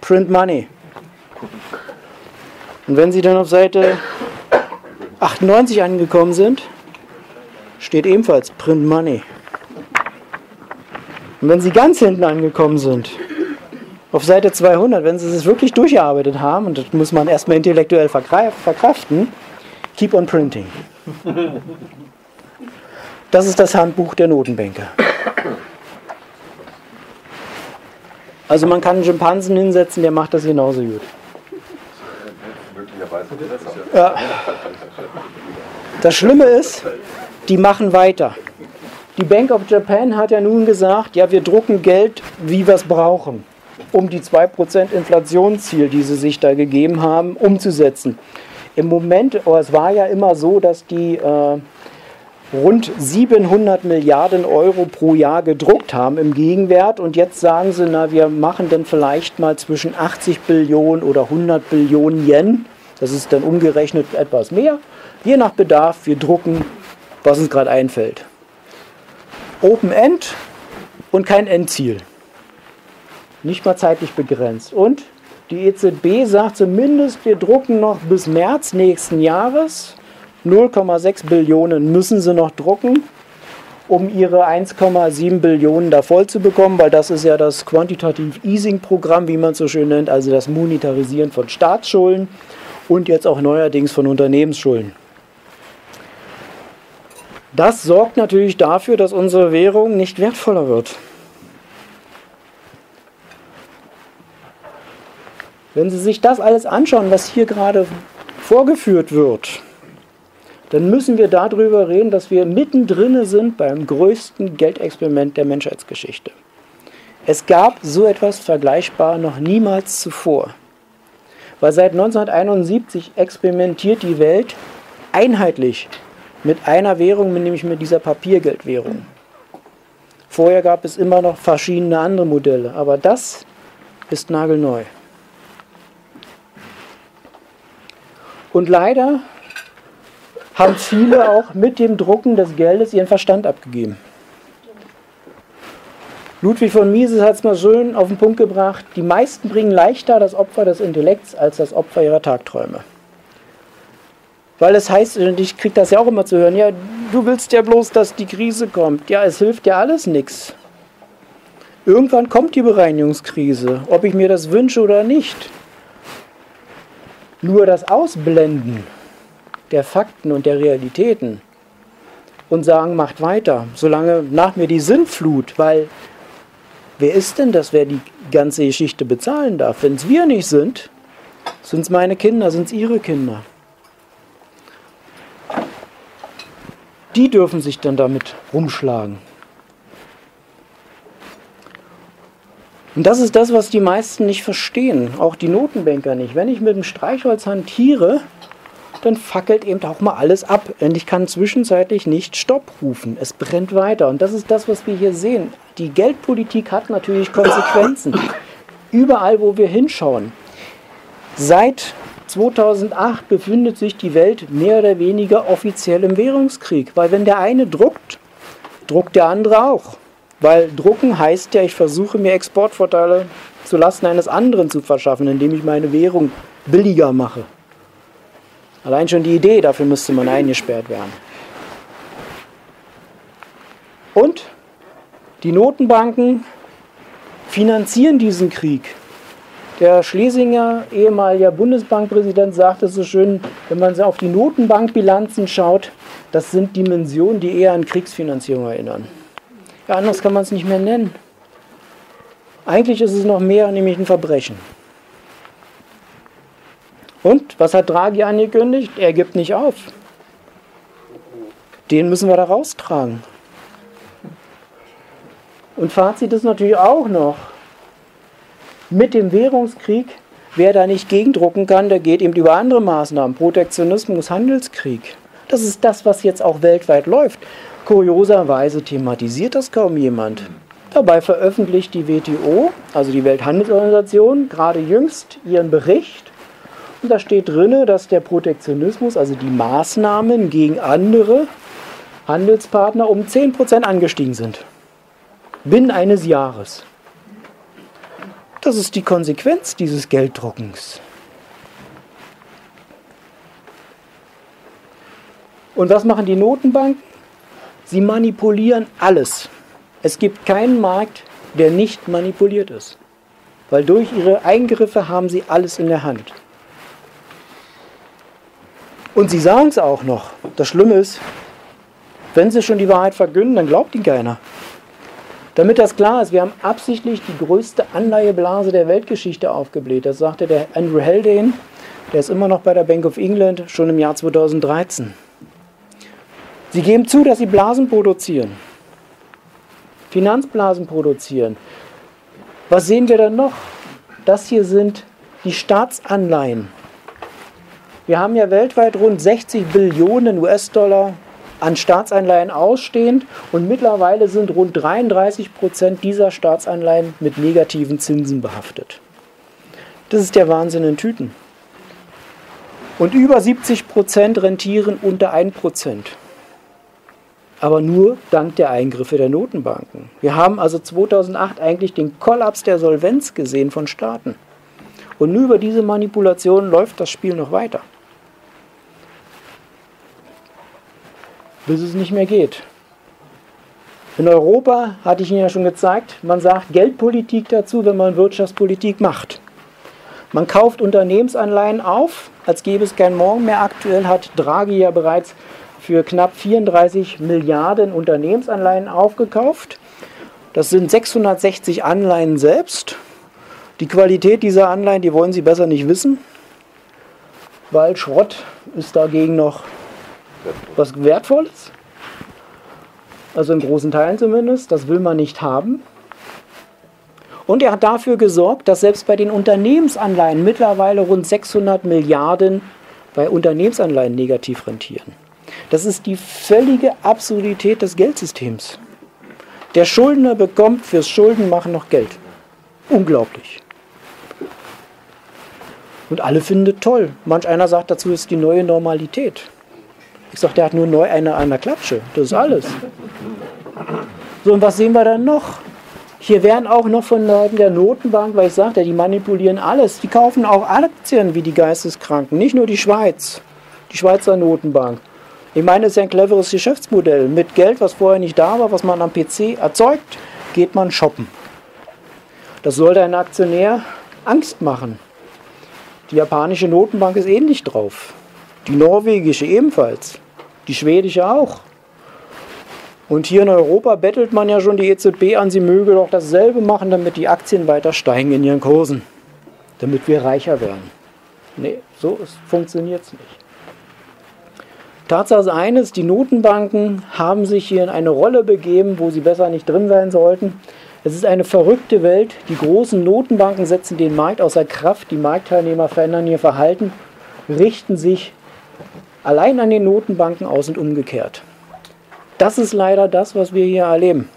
Print Money. Und wenn Sie dann auf Seite achtundneunzig angekommen sind, steht ebenfalls Print Money. Und wenn Sie ganz hinten angekommen sind, auf Seite zweihundert, wenn sie es wirklich durchgearbeitet haben, und das muss man erstmal intellektuell verkraften, keep on printing. Das ist das Handbuch der Notenbanker. Also man kann einen Schimpansen hinsetzen, der macht das genauso gut. Ja. Das Schlimme ist, die machen weiter. Die Bank of Japan hat ja nun gesagt, ja, wir drucken Geld, wie wir es brauchen, um die zwei Prozent Inflationsziel, die sie sich da gegeben haben, umzusetzen. Im Moment, aber es war ja immer so, dass die äh, rund siebenhundert Milliarden Euro pro Jahr gedruckt haben im Gegenwert, und jetzt sagen sie, na, wir machen dann vielleicht mal zwischen achtzig Billionen oder hundert Billionen Yen, das ist dann umgerechnet etwas mehr, je nach Bedarf, wir drucken, was uns gerade einfällt. Open End und kein Endziel. Nicht mal zeitlich begrenzt. Und die E Z B sagt zumindest, wir drucken noch bis März nächsten Jahres. null Komma sechs Billionen müssen sie noch drucken, um ihre eins Komma sieben Billionen da voll zu bekommen, weil das ist ja das Quantitative Easing Programm, wie man es so schön nennt, also das Monetarisieren von Staatsschulden und jetzt auch neuerdings von Unternehmensschulden. Das sorgt natürlich dafür, dass unsere Währung nicht wertvoller wird. Wenn Sie sich das alles anschauen, was hier gerade vorgeführt wird, dann müssen wir darüber reden, dass wir mittendrin sind beim größten Geldexperiment der Menschheitsgeschichte. Es gab so etwas vergleichbar noch niemals zuvor. Weil seit neunzehnhunderteinundsiebzig experimentiert die Welt einheitlich mit einer Währung, nämlich mit dieser Papiergeldwährung. Vorher gab es immer noch verschiedene andere Modelle, aber das ist nagelneu. Und leider haben viele auch mit dem Drucken des Geldes ihren Verstand abgegeben. Ludwig von Mises hat es mal schön auf den Punkt gebracht, die meisten bringen leichter das Opfer des Intellekts als das Opfer ihrer Tagträume. Weil es heißt, und ich kriege das ja auch immer zu hören, ja, du willst ja bloß, dass die Krise kommt. Ja, es hilft ja alles nichts. Irgendwann kommt die Bereinigungskrise, ob ich mir das wünsche oder nicht. Nur das Ausblenden der Fakten und der Realitäten und sagen, macht weiter, solange nach mir die Sinnflut, weil wer ist denn das, wer die ganze Geschichte bezahlen darf? Wenn es wir nicht sind, sind es meine Kinder, sind es ihre Kinder. Die dürfen sich dann damit rumschlagen. Und das ist das, was die meisten nicht verstehen, auch die Notenbanker nicht. Wenn ich mit dem Streichholz hantiere, dann fackelt eben auch mal alles ab. Und ich kann zwischenzeitlich nicht Stopp rufen. Es brennt weiter. Und das ist das, was wir hier sehen. Die Geldpolitik hat natürlich Konsequenzen. Überall, wo wir hinschauen. Seit zweitausendacht befindet sich die Welt mehr oder weniger offiziell im Währungskrieg, weil wenn der eine druckt, druckt der andere auch. Weil drucken heißt ja, ich versuche mir Exportvorteile zulasten eines anderen zu verschaffen, indem ich meine Währung billiger mache. Allein schon die Idee, dafür müsste man eingesperrt werden. Und die Notenbanken finanzieren diesen Krieg. Der Schlesinger, ehemaliger Bundesbankpräsident, sagt es so schön, wenn man auf die Notenbankbilanzen schaut, das sind Dimensionen, die eher an Kriegsfinanzierung erinnern. Ja, anders kann man es nicht mehr nennen. Eigentlich ist es noch mehr, nämlich ein Verbrechen. Und, was hat Draghi angekündigt? Er gibt nicht auf. Den müssen wir da raustragen. Und Fazit ist natürlich auch noch, mit dem Währungskrieg, wer da nicht gegendrucken kann, der geht eben über andere Maßnahmen, Protektionismus, Handelskrieg. Das ist das, was jetzt auch weltweit läuft. Kurioserweise thematisiert das kaum jemand. Dabei veröffentlicht die W T O, also die Welthandelsorganisation, gerade jüngst ihren Bericht. Und da steht drin, dass der Protektionismus, also die Maßnahmen gegen andere Handelspartner, um zehn Prozent angestiegen sind. Binnen eines Jahres. Das ist die Konsequenz dieses Gelddruckens. Und was machen die Notenbanken? Sie manipulieren alles. Es gibt keinen Markt, der nicht manipuliert ist. weil durch ihre Eingriffe haben sie alles in der Hand. Und sie sagen es auch noch. Das Schlimme ist, wenn sie schon die Wahrheit verkünden, dann glaubt ihnen keiner. Damit das klar ist, wir haben absichtlich die größte Anleiheblase der Weltgeschichte aufgebläht. Das sagte der Andrew Haldane, der ist immer noch bei der Bank of England, schon im Jahr zweitausenddreizehn. Sie geben zu, dass sie Blasen produzieren, Finanzblasen produzieren. Was sehen wir dann noch? Das hier sind die Staatsanleihen. Wir haben ja weltweit rund sechzig Billionen U S Dollar an Staatsanleihen ausstehend und mittlerweile sind rund dreiunddreißig Prozent dieser Staatsanleihen mit negativen Zinsen behaftet. Das ist der Wahnsinn in Tüten. Und über siebzig Prozent rentieren unter ein Prozent. Aber nur dank der Eingriffe der Notenbanken. Wir haben also zweitausendacht eigentlich den Kollaps der Solvenz gesehen von Staaten. Und nur über diese Manipulation läuft das Spiel noch weiter. Bis es nicht mehr geht. In Europa, hatte ich Ihnen ja schon gezeigt, man sagt Geldpolitik dazu, wenn man Wirtschaftspolitik macht. Man kauft Unternehmensanleihen auf, als gäbe es kein Morgen mehr. Aktuell hat Draghi ja bereits für knapp vierunddreißig Milliarden Unternehmensanleihen aufgekauft. Das sind sechshundertsechzig Anleihen selbst. Die Qualität dieser Anleihen, die wollen Sie besser nicht wissen, weil Schrott ist dagegen noch was Wertvolles. Also in großen Teilen zumindest. Das will man nicht haben. Und er hat dafür gesorgt, dass selbst bei den Unternehmensanleihen mittlerweile rund sechshundert Milliarden bei Unternehmensanleihen negativ rentieren. Das ist die völlige Absurdität des Geldsystems. Der Schuldner bekommt fürs Schuldenmachen noch Geld. Unglaublich. Und alle finden es toll. Manch einer sagt dazu, es ist die neue Normalität. Ich sage, der hat nur neu eine an der Klatsche. Das ist alles. So, und was sehen wir dann noch? Hier werden auch noch von Leuten der Notenbank, weil ich sagte, die manipulieren alles. Die kaufen auch Aktien wie die Geisteskranken. Nicht nur die Schweiz, die Schweizer Notenbank. Ich meine, es ist ja ein cleveres Geschäftsmodell. Mit Geld, was vorher nicht da war, was man am P C erzeugt, geht man shoppen. Das sollte ein Aktionär Angst machen. Die japanische Notenbank ist ähnlich drauf. Die norwegische ebenfalls. Die schwedische auch. Und hier in Europa bettelt man ja schon die E Z B an, sie möge doch dasselbe machen, damit die Aktien weiter steigen in ihren Kursen. Damit wir reicher werden. Nee, so funktioniert es nicht. Tatsache ist eines, die Notenbanken haben sich hier in eine Rolle begeben, wo sie besser nicht drin sein sollten. Es ist eine verrückte Welt. Die großen Notenbanken setzen den Markt außer Kraft. Die Marktteilnehmer verändern ihr Verhalten, richten sich allein an den Notenbanken aus und umgekehrt. Das ist leider das, was wir hier erleben.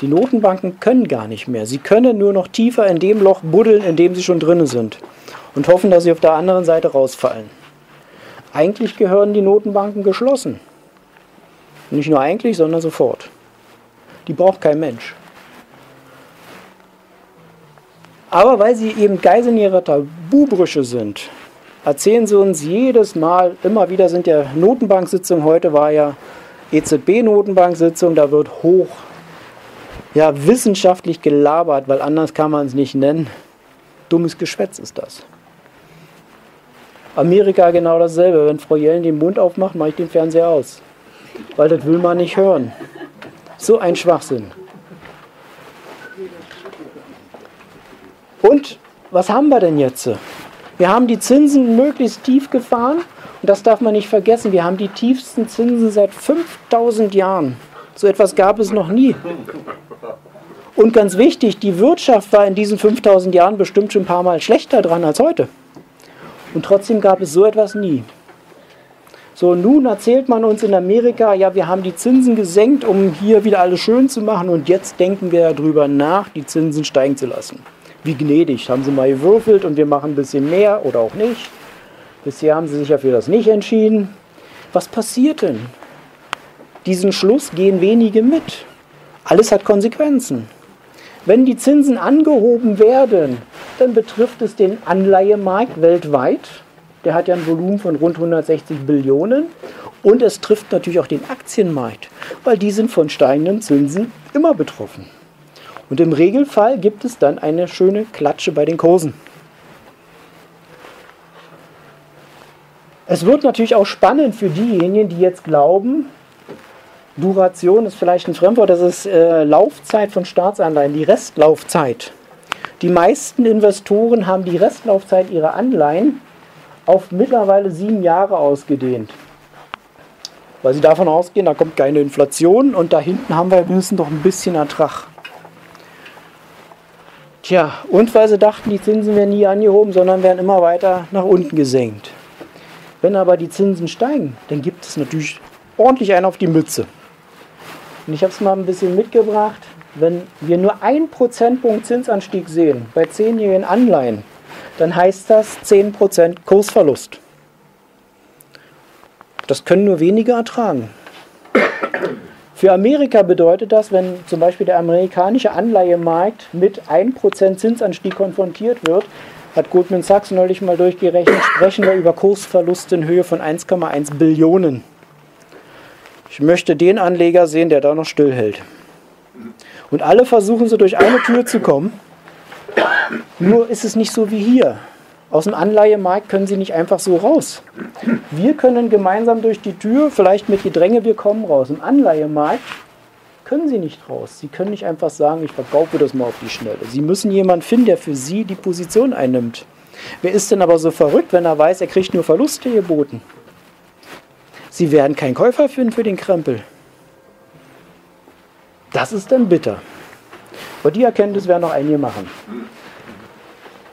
Die Notenbanken können gar nicht mehr. Sie können nur noch tiefer in dem Loch buddeln, in dem sie schon drin sind und hoffen, dass sie auf der anderen Seite rausfallen. Eigentlich gehören die Notenbanken geschlossen. Nicht nur eigentlich, sondern sofort. Die braucht kein Mensch. Aber weil sie eben Geiseln ihrer Tabubrüche sind, erzählen sie uns jedes Mal, immer wieder sind ja Notenbanksitzungen, heute war ja E Z B-Notenbanksitzung, da wird hoch ja, wissenschaftlich gelabert, weil anders kann man es nicht nennen. Dummes Geschwätz ist das. Amerika genau dasselbe. Wenn Frau Yellen den Mund aufmacht, mache ich den Fernseher aus. Weil das will man nicht hören. So ein Schwachsinn. Und was haben wir denn jetzt? Wir haben die Zinsen möglichst tief gefahren. Und das darf man nicht vergessen. Wir haben die tiefsten Zinsen seit fünftausend Jahren. So etwas gab es noch nie. Und ganz wichtig, die Wirtschaft war in diesen fünftausend Jahren bestimmt schon ein paar Mal schlechter dran als heute. Und trotzdem gab es so etwas nie. So, nun erzählt man uns in Amerika, ja, wir haben die Zinsen gesenkt, um hier wieder alles schön zu machen. Und jetzt denken wir darüber nach, die Zinsen steigen zu lassen. Wie gnädig, haben sie mal gewürfelt und wir machen ein bisschen mehr oder auch nicht. Bisher haben sie sich ja für das nicht entschieden. Was passiert denn? Diesen Schluss gehen wenige mit. Alles hat Konsequenzen. Wenn die Zinsen angehoben werden, dann betrifft es den Anleihemarkt weltweit. Der hat ja ein Volumen von rund hundertsechzig Billionen. Und es trifft natürlich auch den Aktienmarkt, weil die sind von steigenden Zinsen immer betroffen. Und im Regelfall gibt es dann eine schöne Klatsche bei den Kursen. Es wird natürlich auch spannend für diejenigen, die jetzt glauben, Duration ist vielleicht ein Fremdwort, das ist äh, Laufzeit von Staatsanleihen, die Restlaufzeit. Die meisten Investoren haben die Restlaufzeit ihrer Anleihen auf mittlerweile sieben Jahre ausgedehnt. Weil sie davon ausgehen, da kommt keine Inflation und da hinten haben wir mindestens noch ein bisschen Ertrag. Tja, und weil sie dachten, die Zinsen werden nie angehoben, sondern werden immer weiter nach unten gesenkt. Wenn aber die Zinsen steigen, dann gibt es natürlich ordentlich einen auf die Mütze. Und ich habe es mal ein bisschen mitgebracht. Wenn wir nur ein Prozentpunkt Zinsanstieg sehen bei zehnjährigen Anleihen, dann heißt das zehn Prozent Kursverlust. Das können nur wenige ertragen. Für Amerika bedeutet das, wenn zum Beispiel der amerikanische Anleihemarkt mit ein Prozent Zinsanstieg konfrontiert wird, hat Goldman Sachs neulich mal durchgerechnet, sprechen wir über Kursverluste in Höhe von eins Komma eins Billionen. Ich möchte den Anleger sehen, der da noch stillhält. Und alle versuchen so durch eine Tür zu kommen. Nur ist es nicht so wie hier. Aus dem Anleihemarkt können sie nicht einfach so raus. Wir können gemeinsam durch die Tür, vielleicht mit Gedränge, wir kommen raus. Im Anleihemarkt können sie nicht raus. Sie können nicht einfach sagen, ich verkaufe das mal auf die Schnelle. Sie müssen jemanden finden, der für sie die Position einnimmt. Wer ist denn aber so verrückt, wenn er weiß, er kriegt nur Verluste geboten? Sie werden keinen Käufer finden für den Krempel. Das ist dann bitter. Aber die Erkenntnis werden noch einige machen.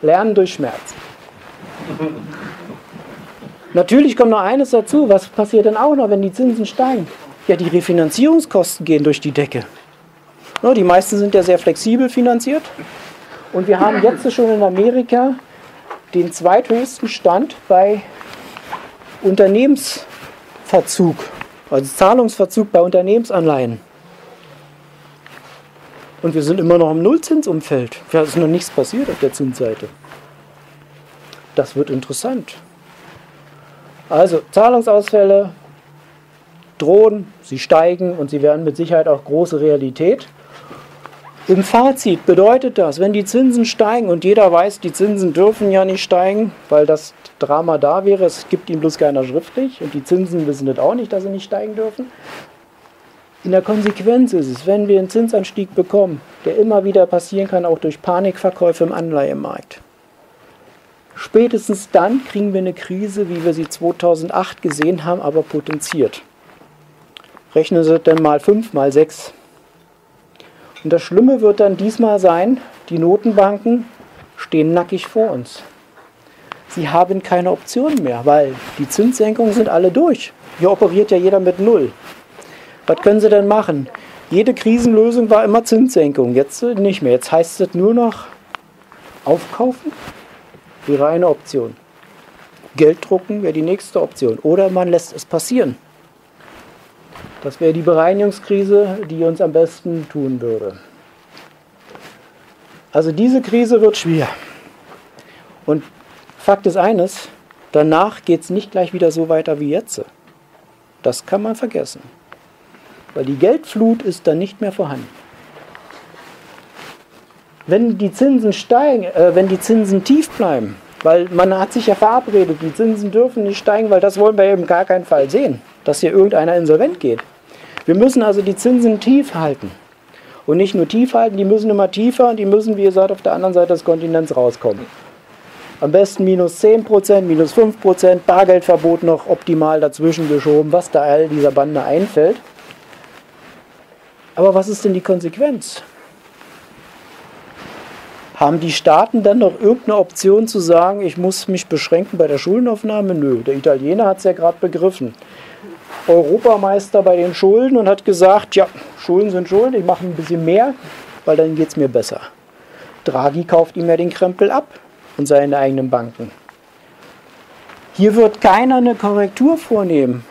Lernen durch Schmerz. Natürlich kommt noch eines dazu. Was passiert denn auch noch, wenn die Zinsen steigen? Ja, die Refinanzierungskosten gehen durch die Decke. No, die meisten sind ja sehr flexibel finanziert. Und wir haben jetzt schon in Amerika den zweithöchsten Stand bei Unternehmens Verzug, also Zahlungsverzug bei Unternehmensanleihen. Und wir sind immer noch im Nullzinsumfeld. Da ist noch nichts passiert auf der Zinsseite. Das wird interessant. Also Zahlungsausfälle drohen, sie steigen und sie werden mit Sicherheit auch große Realität. Im Fazit bedeutet das, wenn die Zinsen steigen und jeder weiß, die Zinsen dürfen ja nicht steigen, weil das Drama da wäre, es gibt ihm bloß keiner schriftlich und die Zinsen wissen das auch nicht, dass sie nicht steigen dürfen. In der Konsequenz ist es, wenn wir einen Zinsanstieg bekommen, der immer wieder passieren kann, auch durch Panikverkäufe im Anleihemarkt. Spätestens dann kriegen wir eine Krise, wie wir sie zweitausendacht gesehen haben, aber potenziert. Rechnen Sie dann mal fünf, mal sechs. Und das Schlimme wird dann diesmal sein, die Notenbanken stehen nackig vor uns. Sie haben keine Optionen mehr, weil die Zinssenkungen sind alle durch. Hier operiert ja jeder mit Null. Was können sie denn machen? Jede Krisenlösung war immer Zinssenkung, jetzt nicht mehr. Jetzt heißt es nur noch aufkaufen, die reine Option. Geld drucken wäre die nächste Option. Oder man lässt es passieren. Das wäre die Bereinigungskrise, die uns am besten tun würde. Also diese Krise wird schwer. Und Fakt ist eines, danach geht es nicht gleich wieder so weiter wie jetzt. Das kann man vergessen. Weil die Geldflut ist dann nicht mehr vorhanden. Wenn die Zinsen steigen, äh, wenn die Zinsen tief bleiben, weil man hat sich ja verabredet, die Zinsen dürfen nicht steigen, weil das wollen wir eben gar keinen Fall sehen, dass hier irgendeiner insolvent geht. Wir müssen also die Zinsen tief halten. Und nicht nur tief halten, die müssen immer tiefer und die müssen, wie gesagt, auf der anderen Seite des Kontinents rauskommen. Am besten minus zehn Prozent, minus fünf Prozent, Bargeldverbot noch optimal dazwischen geschoben, was da all dieser Bande einfällt. Aber was ist denn die Konsequenz? Haben die Staaten dann noch irgendeine Option zu sagen, ich muss mich beschränken bei der Schuldenaufnahme? Nö, der Italiener hat es ja gerade begriffen. Europameister bei den Schulden und hat gesagt, ja, Schulden sind Schulden, ich mache ein bisschen mehr, weil dann geht es mir besser. Draghi kauft ihm ja den Krempel ab und seine eigenen Banken. Hier wird keiner eine Korrektur vornehmen,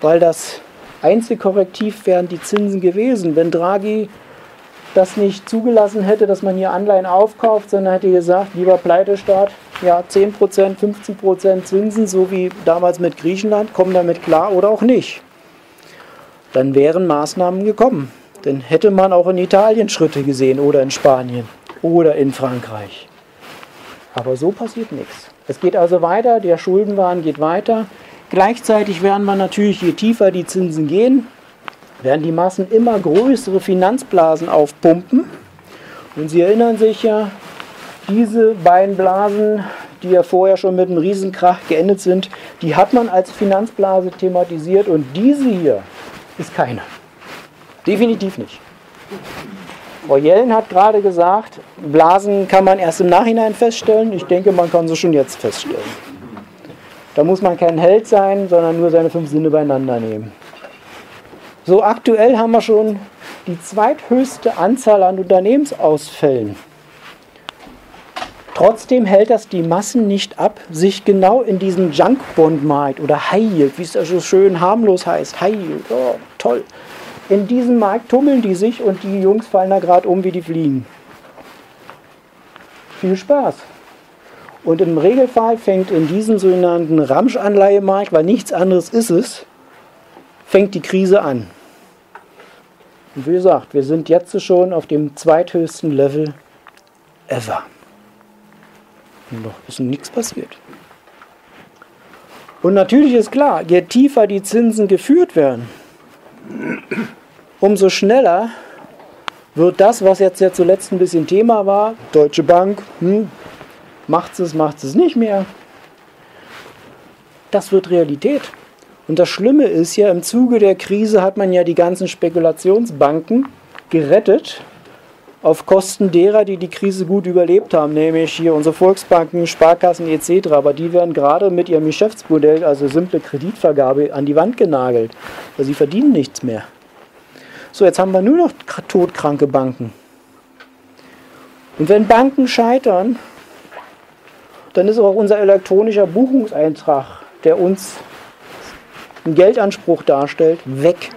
weil das Einzelkorrektiv wären die Zinsen gewesen. Wenn Draghi das nicht zugelassen hätte, dass man hier Anleihen aufkauft, sondern hätte gesagt, lieber Pleitestaat, ja, zehn Prozent, fünfzehn Prozent Zinsen, so wie damals mit Griechenland, kommen damit klar oder auch nicht. Dann wären Maßnahmen gekommen. dann hätte man auch in Italien Schritte gesehen oder in Spanien oder in Frankreich. Aber so passiert nichts. Es geht also weiter, der Schuldenwahn geht weiter. Gleichzeitig werden wir natürlich, je tiefer die Zinsen gehen, werden die Massen immer größere Finanzblasen aufpumpen. Und Sie erinnern sich ja, diese beiden Blasen, die ja vorher schon mit einem Riesenkrach geendet sind, die hat man als Finanzblase thematisiert und diese hier ist keine. Definitiv nicht. Frau Yellen hat gerade gesagt, Blasen kann man erst im Nachhinein feststellen. Ich denke, man kann sie schon jetzt feststellen. Da muss man kein Held sein, sondern nur seine fünf Sinne beieinander nehmen. So aktuell haben wir schon die zweithöchste Anzahl an Unternehmensausfällen. Trotzdem hält das die Massen nicht ab, sich genau in diesem Junk-Bond-Markt oder High Yield, wie es ja so schön harmlos heißt, High Yield, oh, toll. In diesem Markt tummeln die sich und die Jungs fallen da gerade um, wie die fliegen. Viel Spaß. Und im Regelfall fängt in diesem sogenannten Ramschanleihemarkt, weil nichts anderes ist es, fängt die Krise an. Und wie gesagt, wir sind jetzt schon auf dem zweithöchsten Level ever. Noch ist nichts passiert. Und natürlich ist klar, je tiefer die Zinsen geführt werden, umso schneller wird das, was jetzt ja zuletzt ein bisschen Thema war, Deutsche Bank, hm, macht es, macht es nicht mehr, das wird Realität. Und das Schlimme ist ja, im Zuge der Krise hat man ja die ganzen Spekulationsbanken gerettet, auf Kosten derer, die die Krise gut überlebt haben, nämlich hier unsere Volksbanken, Sparkassen et cetera. Aber die werden gerade mit ihrem Geschäftsmodell, also simple Kreditvergabe, an die Wand genagelt. Also sie verdienen nichts mehr. So, jetzt haben wir nur noch todkranke Banken. Und wenn Banken scheitern, dann ist auch unser elektronischer Buchungseintrag, der uns einen Geldanspruch darstellt, weg.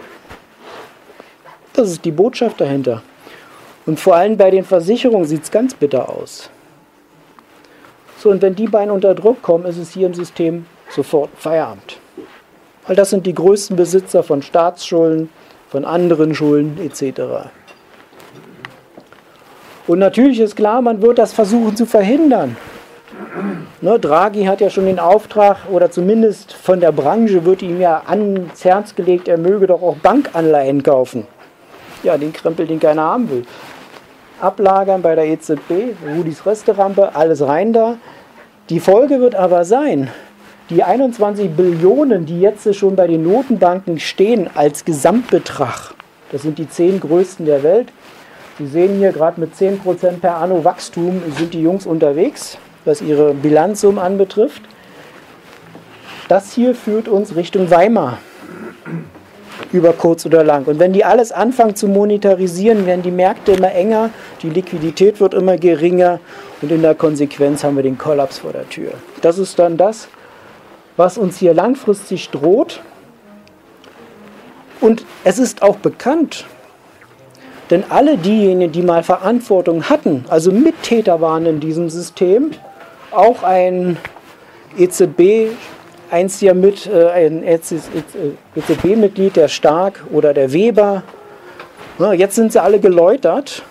Das ist die Botschaft dahinter. Und vor allem bei den Versicherungen sieht es ganz bitter aus. So, und wenn die beiden unter Druck kommen, ist es hier im System sofort Feierabend. Weil das sind die größten Besitzer von Staatsschulden, von anderen Schulden et cetera. Und natürlich ist klar, man wird das versuchen zu verhindern. Ne, Draghi hat ja schon den Auftrag, oder zumindest von der Branche wird ihm ja ans Herz gelegt, er möge doch auch Bankanleihen kaufen. Ja, den Krempel, den keiner haben will. Ablagern bei der E Z B, Rudis Resterampe, alles rein da. Die Folge wird aber sein, die einundzwanzig Billionen, die jetzt schon bei den Notenbanken stehen, als Gesamtbetrag, das sind die zehn größten der Welt. Sie sehen hier gerade mit zehn Prozent per anno Wachstum sind die Jungs unterwegs, was ihre Bilanzsumme anbetrifft. Das hier führt uns Richtung Weimar. Über kurz oder lang. Und wenn die alles anfangen zu monetarisieren, werden die Märkte immer enger, die Liquidität wird immer geringer und in der Konsequenz haben wir den Kollaps vor der Tür. Das ist dann das, was uns hier langfristig droht. Und es ist auch bekannt, denn alle diejenigen, die mal Verantwortung hatten, also Mittäter waren in diesem System, auch ein E Z B Einst ja mit äh, ein E Z B-Mitglied, der Stark oder der Weber. Na, jetzt sind sie alle geläutert.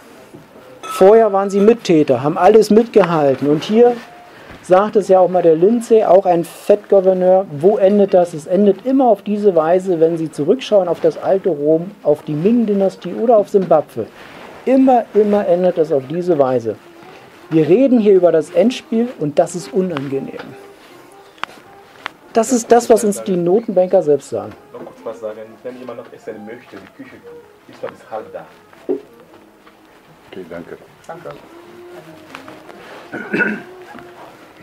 Vorher waren sie Mittäter, haben alles mitgehalten. Und hier sagt es ja auch mal der Lindsay, auch ein Fed-Gouverneur, wo endet das? Es endet immer auf diese Weise, wenn Sie zurückschauen auf das alte Rom, auf die Ming-Dynastie oder auf Simbabwe. Immer, immer endet das auf diese Weise. Wir reden hier über das Endspiel und das ist unangenehm. Das ist das, was uns die Notenbanker selbst sagen. Noch kurz was sagen. Wenn jemand noch essen möchte, die Küche ist noch bis halb da. Okay, danke. Danke.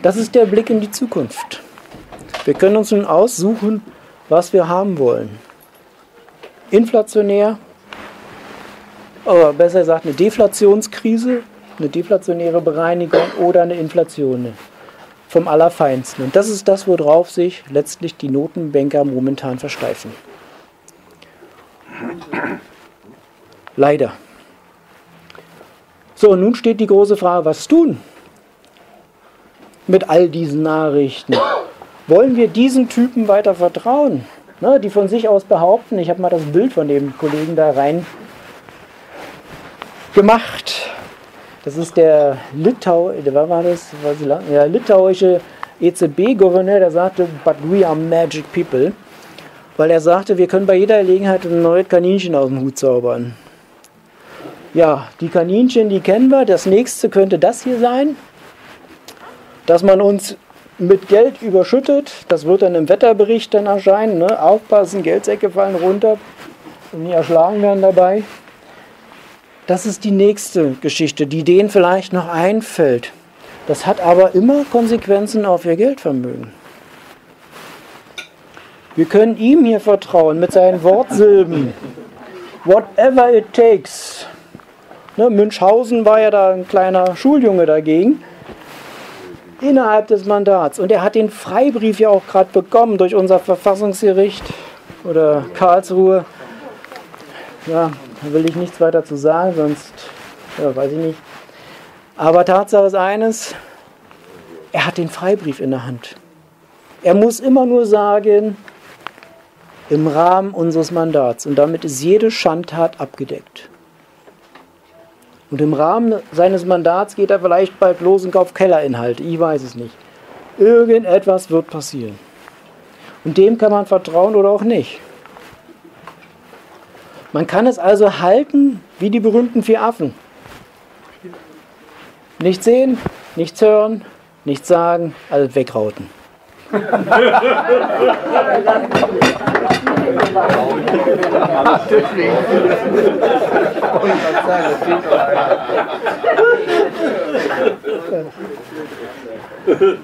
Das ist der Blick in die Zukunft. Wir können uns nun aussuchen, was wir haben wollen. Inflationär, oder besser gesagt eine Deflationskrise, eine deflationäre Bereinigung oder eine Inflation. Vom Allerfeinsten. Und das ist das, worauf sich letztlich die Notenbanker momentan versteifen. Leider. So, und nun steht die große Frage, was tun mit all diesen Nachrichten? Wollen wir diesen Typen weiter vertrauen? Ne, die von sich aus behaupten, ich habe mal das Bild von dem Kollegen da rein gemacht. Das ist der, Litau, war das? der litauische E Z B-Gouverneur, der sagte, but we are magic people. Weil er sagte, wir können bei jeder Gelegenheit ein neues Kaninchen aus dem Hut zaubern. Ja, die Kaninchen, die kennen wir. Das nächste könnte das hier sein, dass man uns mit Geld überschüttet. Das wird dann im Wetterbericht dann erscheinen. Ne? Aufpassen, Geldsäcke fallen runter und die erschlagen werden dabei. Das ist die nächste Geschichte, die denen vielleicht noch einfällt. Das hat aber immer Konsequenzen auf ihr Geldvermögen. Wir können ihm hier vertrauen mit seinen Wortsilben. Whatever it takes. Ne, Münchhausen war ja da ein kleiner Schuljunge dagegen. Innerhalb des Mandats. Und er hat den Freibrief ja auch gerade bekommen durch unser Verfassungsgericht oder Karlsruhe. Ja. Da will ich nichts weiter zu sagen, sonst ja, weiß ich nicht. Aber Tatsache ist eines, er hat den Freibrief in der Hand. Er muss immer nur sagen, im Rahmen unseres Mandats. Und damit ist jede Schandtat abgedeckt. Und im Rahmen seines Mandats geht er vielleicht bald los und kauft Kellerinhalte. Ich weiß es nicht. Irgendetwas wird passieren. Und dem kann man vertrauen oder auch nicht. Man kann es also halten wie die berühmten vier Affen. Nichts sehen, nichts hören, nichts sagen, alles wegrauten.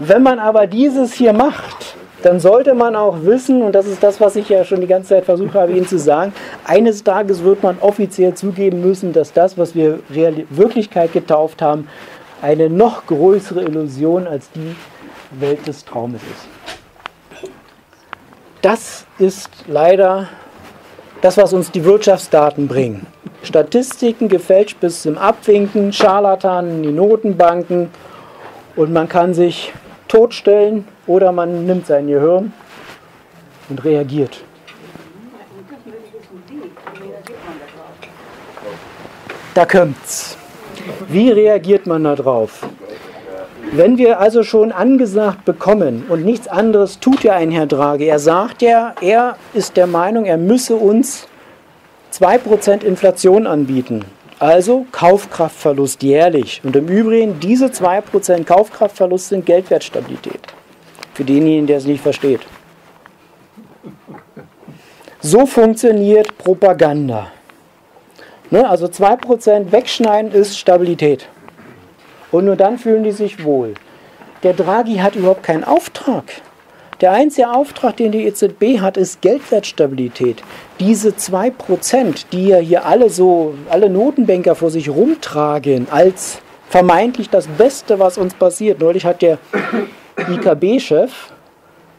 Wenn man aber dieses hier macht, dann sollte man auch wissen, und das ist das, was ich ja schon die ganze Zeit versucht habe, Ihnen zu sagen, eines Tages wird man offiziell zugeben müssen, dass das, was wir Real- Wirklichkeit getauft haben, eine noch größere Illusion als die Welt des Traumes ist. Das ist leider das, was uns die Wirtschaftsdaten bringen. Statistiken gefälscht bis zum Abwinken, Scharlatanen, die Notenbanken, und man kann sich totstellen oder man nimmt sein Gehirn und reagiert. Da kommt's. Wie reagiert man da drauf? Wenn wir also schon angesagt bekommen, und nichts anderes tut ja ein Herr Draghi, er sagt ja, er ist der Meinung, er müsse uns zwei Prozent Inflation anbieten. Also Kaufkraftverlust jährlich. Und im Übrigen, diese zwei Prozent Kaufkraftverlust sind Geldwertstabilität. Für denjenigen, der es nicht versteht. So funktioniert Propaganda. Ne? Also zwei Prozent wegschneiden ist Stabilität. Und nur dann fühlen die sich wohl. Der Draghi hat überhaupt keinen Auftrag. Der einzige Auftrag, den die E Z B hat, ist Geldwertstabilität. Diese zwei Prozent, die ja hier alle so, alle Notenbanker vor sich rumtragen, als vermeintlich das Beste, was uns passiert. Neulich hat der I K B-Chef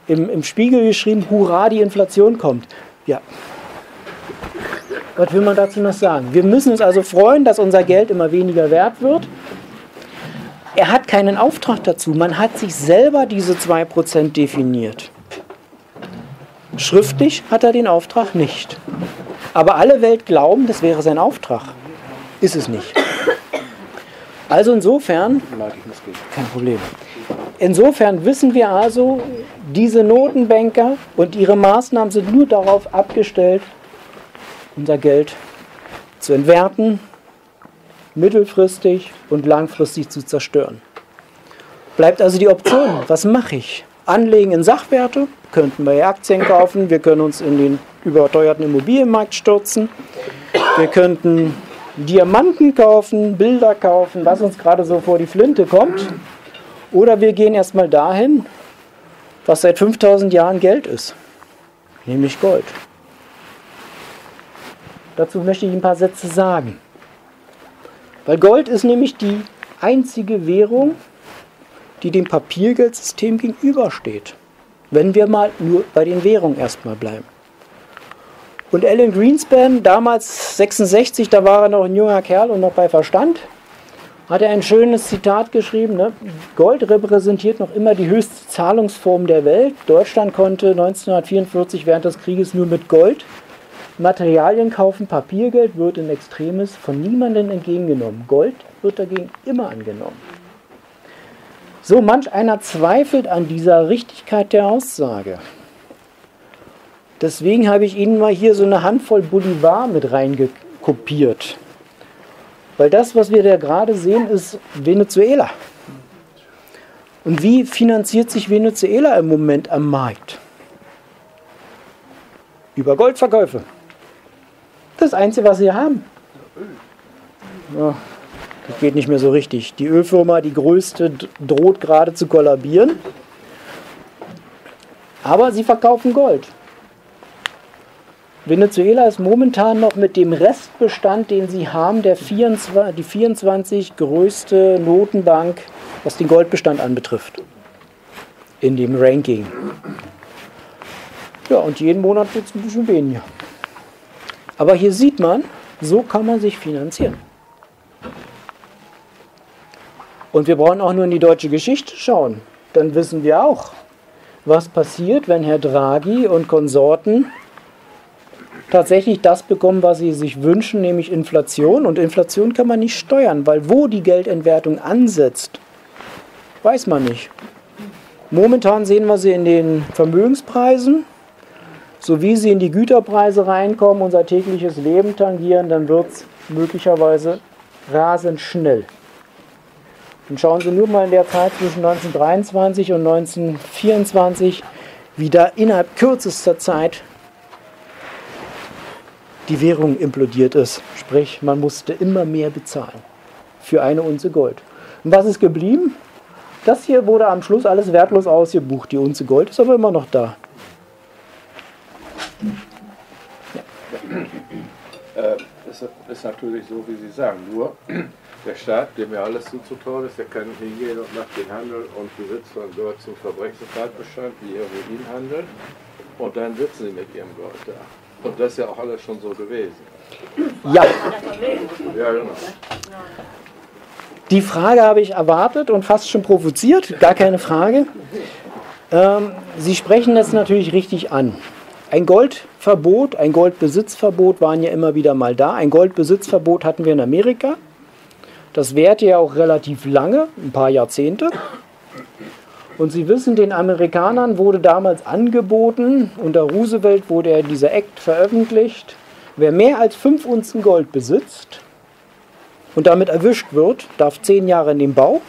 im, im Spiegel geschrieben, hurra, die Inflation kommt. Ja. Was will man dazu noch sagen? Wir müssen uns also freuen, dass unser Geld immer weniger wert wird. Er hat keinen Auftrag dazu. Man hat sich selber diese zwei Prozent definiert. Schriftlich hat er den Auftrag nicht. Aber alle Welt glauben, das wäre sein Auftrag. Ist es nicht. Also insofern, kein Problem. Insofern wissen wir also, diese Notenbanker und ihre Maßnahmen sind nur darauf abgestellt, unser Geld zu entwerten, mittelfristig und langfristig zu zerstören. Bleibt also die Option, was mache ich? Anlegen in Sachwerte, könnten wir Aktien kaufen, wir können uns in den überteuerten Immobilienmarkt stürzen, wir könnten Diamanten kaufen, Bilder kaufen, was uns gerade so vor die Flinte kommt, oder wir gehen erstmal dahin, was seit fünftausend Jahren Geld ist, nämlich Gold. Dazu möchte ich ein paar Sätze sagen. Weil Gold ist nämlich die einzige Währung, die dem Papiergeldsystem gegenübersteht. Wenn wir mal nur bei den Währungen erstmal bleiben. Und Alan Greenspan, damals sechsundsechzig, da war er noch ein junger Kerl und noch bei Verstand, hat er ein schönes Zitat geschrieben, ne? Gold repräsentiert noch immer die höchste Zahlungsform der Welt. Deutschland konnte neunzehnhundertvierundvierzig während des Krieges nur mit Gold Materialien kaufen, Papiergeld wird in Extremis von niemandem entgegengenommen. Gold wird dagegen immer angenommen. So manch einer zweifelt an dieser Richtigkeit der Aussage. Deswegen habe ich Ihnen mal hier so eine Handvoll Bolivar mit reingekopiert. Weil das, was wir da gerade sehen, ist Venezuela. Und wie finanziert sich Venezuela im Moment am Markt? Über Goldverkäufe. Das Einzige, was sie haben. Ja, das geht nicht mehr so richtig. Die Ölfirma, die größte, droht gerade zu kollabieren. Aber sie verkaufen Gold. Venezuela ist momentan noch mit dem Restbestand, den sie haben, der vierundzwanzig, die vierundzwanzig größte Notenbank, was den Goldbestand anbetrifft, in dem Ranking. Ja, und jeden Monat wird es ein bisschen weniger. Aber hier sieht man, so kann man sich finanzieren. Und wir brauchen auch nur in die deutsche Geschichte schauen. Dann wissen wir auch, was passiert, wenn Herr Draghi und Konsorten tatsächlich das bekommen, was sie sich wünschen, nämlich Inflation. Und Inflation kann man nicht steuern, weil wo die Geldentwertung ansetzt, weiß man nicht. Momentan sehen wir sie in den Vermögenspreisen. So wie sie in die Güterpreise reinkommen, unser tägliches Leben tangieren, dann wird es möglicherweise rasend schnell. Und schauen Sie nur mal in der Zeit zwischen neunzehnhundertdreiundzwanzig und neunzehnhundertvierundzwanzig, wie da innerhalb kürzester Zeit die Währung implodiert ist. Sprich, man musste immer mehr bezahlen für eine Unze Gold. Und was ist geblieben? Das hier wurde am Schluss alles wertlos ausgebucht. Die Unze Gold ist aber immer noch da. Es ja. äh, ist natürlich so, wie Sie sagen, nur der Staat, dem ja alles zuzutrauen ist, der kann hingehen und macht den Handel und Besitz von Gold zum Verbrechenstatbestand, wie Heroin handelt, und dann sitzen sie mit ihrem Gold da. Und das ist ja auch alles schon so gewesen. Ja. Ja, genau. Die Frage habe ich erwartet und fast schon provoziert, gar keine Frage. Ähm, Sie sprechen das natürlich richtig an. Ein Goldverbot, ein Goldbesitzverbot waren ja immer wieder mal da. Ein Goldbesitzverbot hatten wir in Amerika. Das währte ja auch relativ lange, ein paar Jahrzehnte. Und Sie wissen, den Amerikanern wurde damals angeboten, unter Roosevelt wurde ja dieser Act veröffentlicht, wer mehr als fünf Unzen Gold besitzt und damit erwischt wird, darf zehn Jahre in den Bau.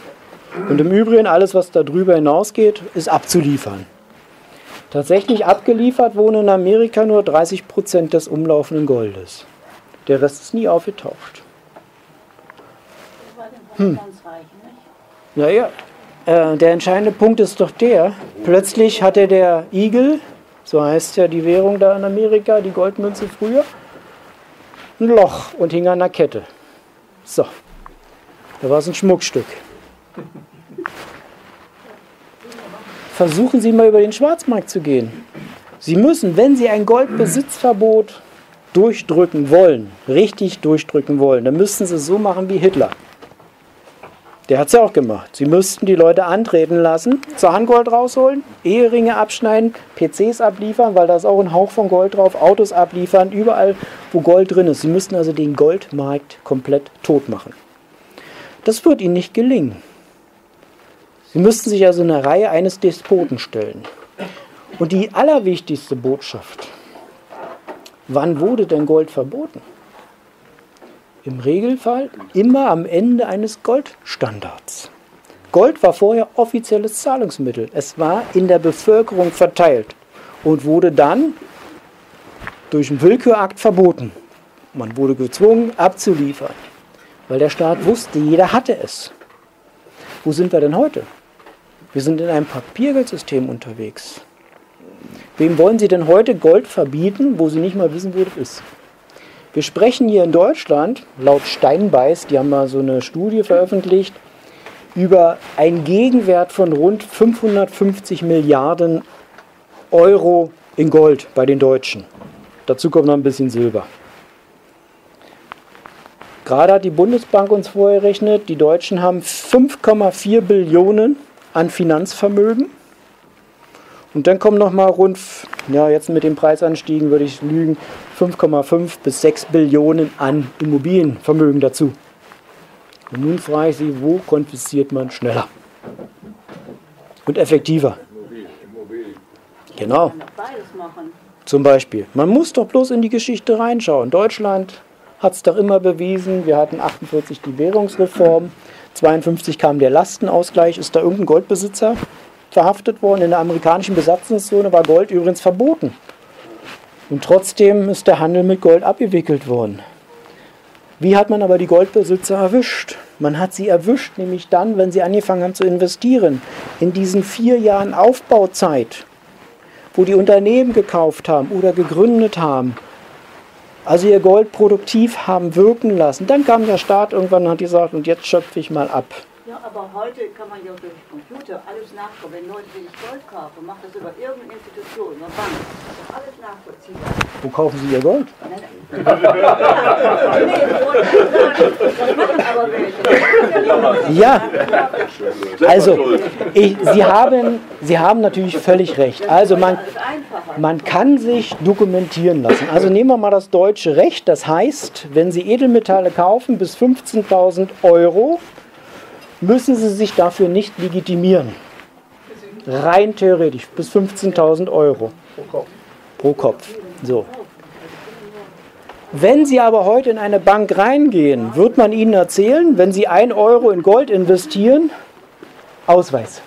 Und im Übrigen, alles, was darüber hinausgeht, ist abzuliefern. Tatsächlich abgeliefert wurden in Amerika nur dreißig Prozent des umlaufenden Goldes. Der Rest ist nie aufgetaucht. Hm. Naja, äh, der entscheidende Punkt ist doch der, plötzlich hatte der Igel, so heißt ja die Währung da in Amerika, die Goldmünze früher, ein Loch und hing an der Kette. So, da war es ein Schmuckstück. Versuchen Sie mal über den Schwarzmarkt zu gehen. Sie müssen, wenn Sie ein Goldbesitzverbot durchdrücken wollen, richtig durchdrücken wollen, dann müssten Sie es so machen wie Hitler. Der hat es ja auch gemacht. Sie müssten die Leute antreten lassen, Zahngold rausholen, Eheringe abschneiden, P Cs abliefern, weil da ist auch ein Hauch von Gold drauf, Autos abliefern, überall, wo Gold drin ist. Sie müssten also den Goldmarkt komplett tot machen. Das wird Ihnen nicht gelingen. Sie müssten sich also in der Reihe eines Despoten stellen. Und die allerwichtigste Botschaft, wann wurde denn Gold verboten? Im Regelfall immer am Ende eines Goldstandards. Gold war vorher offizielles Zahlungsmittel. Es war in der Bevölkerung verteilt und wurde dann durch einen Willkürakt verboten. Man wurde gezwungen, abzuliefern, weil der Staat wusste, jeder hatte es. Wo sind wir denn heute? Wir sind in einem Papiergeldsystem unterwegs. Wem wollen Sie denn heute Gold verbieten, wo Sie nicht mal wissen, wo das ist? Wir sprechen hier in Deutschland, laut Steinbeiß, die haben mal so eine Studie veröffentlicht, über einen Gegenwert von rund fünfhundertfünfzig Milliarden Euro in Gold bei den Deutschen. Dazu kommt noch ein bisschen Silber. Gerade hat die Bundesbank uns vorgerechnet, die Deutschen haben fünf Komma vier Billionen an Finanzvermögen Und dann kommen nochmal rund, ja, jetzt mit den Preisanstiegen würde ich lügen, fünf Komma fünf bis sechs Billionen an Immobilienvermögen dazu. Und nun frage ich Sie, wo konfisziert man schneller und effektiver? Genau. Zum Beispiel. Man muss doch bloß in die Geschichte reinschauen. Deutschland hat es doch immer bewiesen. Wir hatten achtundvierzig die Währungsreform, zweiundfünfzig kam der Lastenausgleich. Ist da irgendein Goldbesitzer verhaftet worden? In der amerikanischen Besatzungszone war Gold übrigens verboten. Und trotzdem ist der Handel mit Gold abgewickelt worden. Wie hat man aber die Goldbesitzer erwischt? Man hat sie erwischt, nämlich dann, wenn sie angefangen haben zu investieren. In diesen vier Jahren Aufbauzeit, wo die Unternehmen gekauft haben oder gegründet haben, also ihr Gold produktiv haben wirken lassen. Dann kam der Staat irgendwann und hat gesagt, und jetzt schöpfe ich mal ab. Ja, aber heute kann man ja durch Computer alles nachschauen. Wenn Leute sich Gold kaufen, macht das über irgendeine Institution, eine Bank. Das ist alles nachvollziehbar. Wo kaufen Sie Ihr Gold? Nein, nein. Ja, also, ich, Sie, haben, Sie haben natürlich völlig recht. Also man, man kann sich dokumentieren lassen. Also nehmen wir mal das deutsche Recht. Das heißt, wenn Sie Edelmetalle kaufen bis fünfzehntausend Euro, müssen Sie sich dafür nicht legitimieren. Rein theoretisch, bis fünfzehntausend Euro. Pro Kopf. Pro Kopf. So. Wenn Sie aber heute in eine Bank reingehen, wird man Ihnen erzählen, wenn Sie ein Euro in Gold investieren, Ausweis.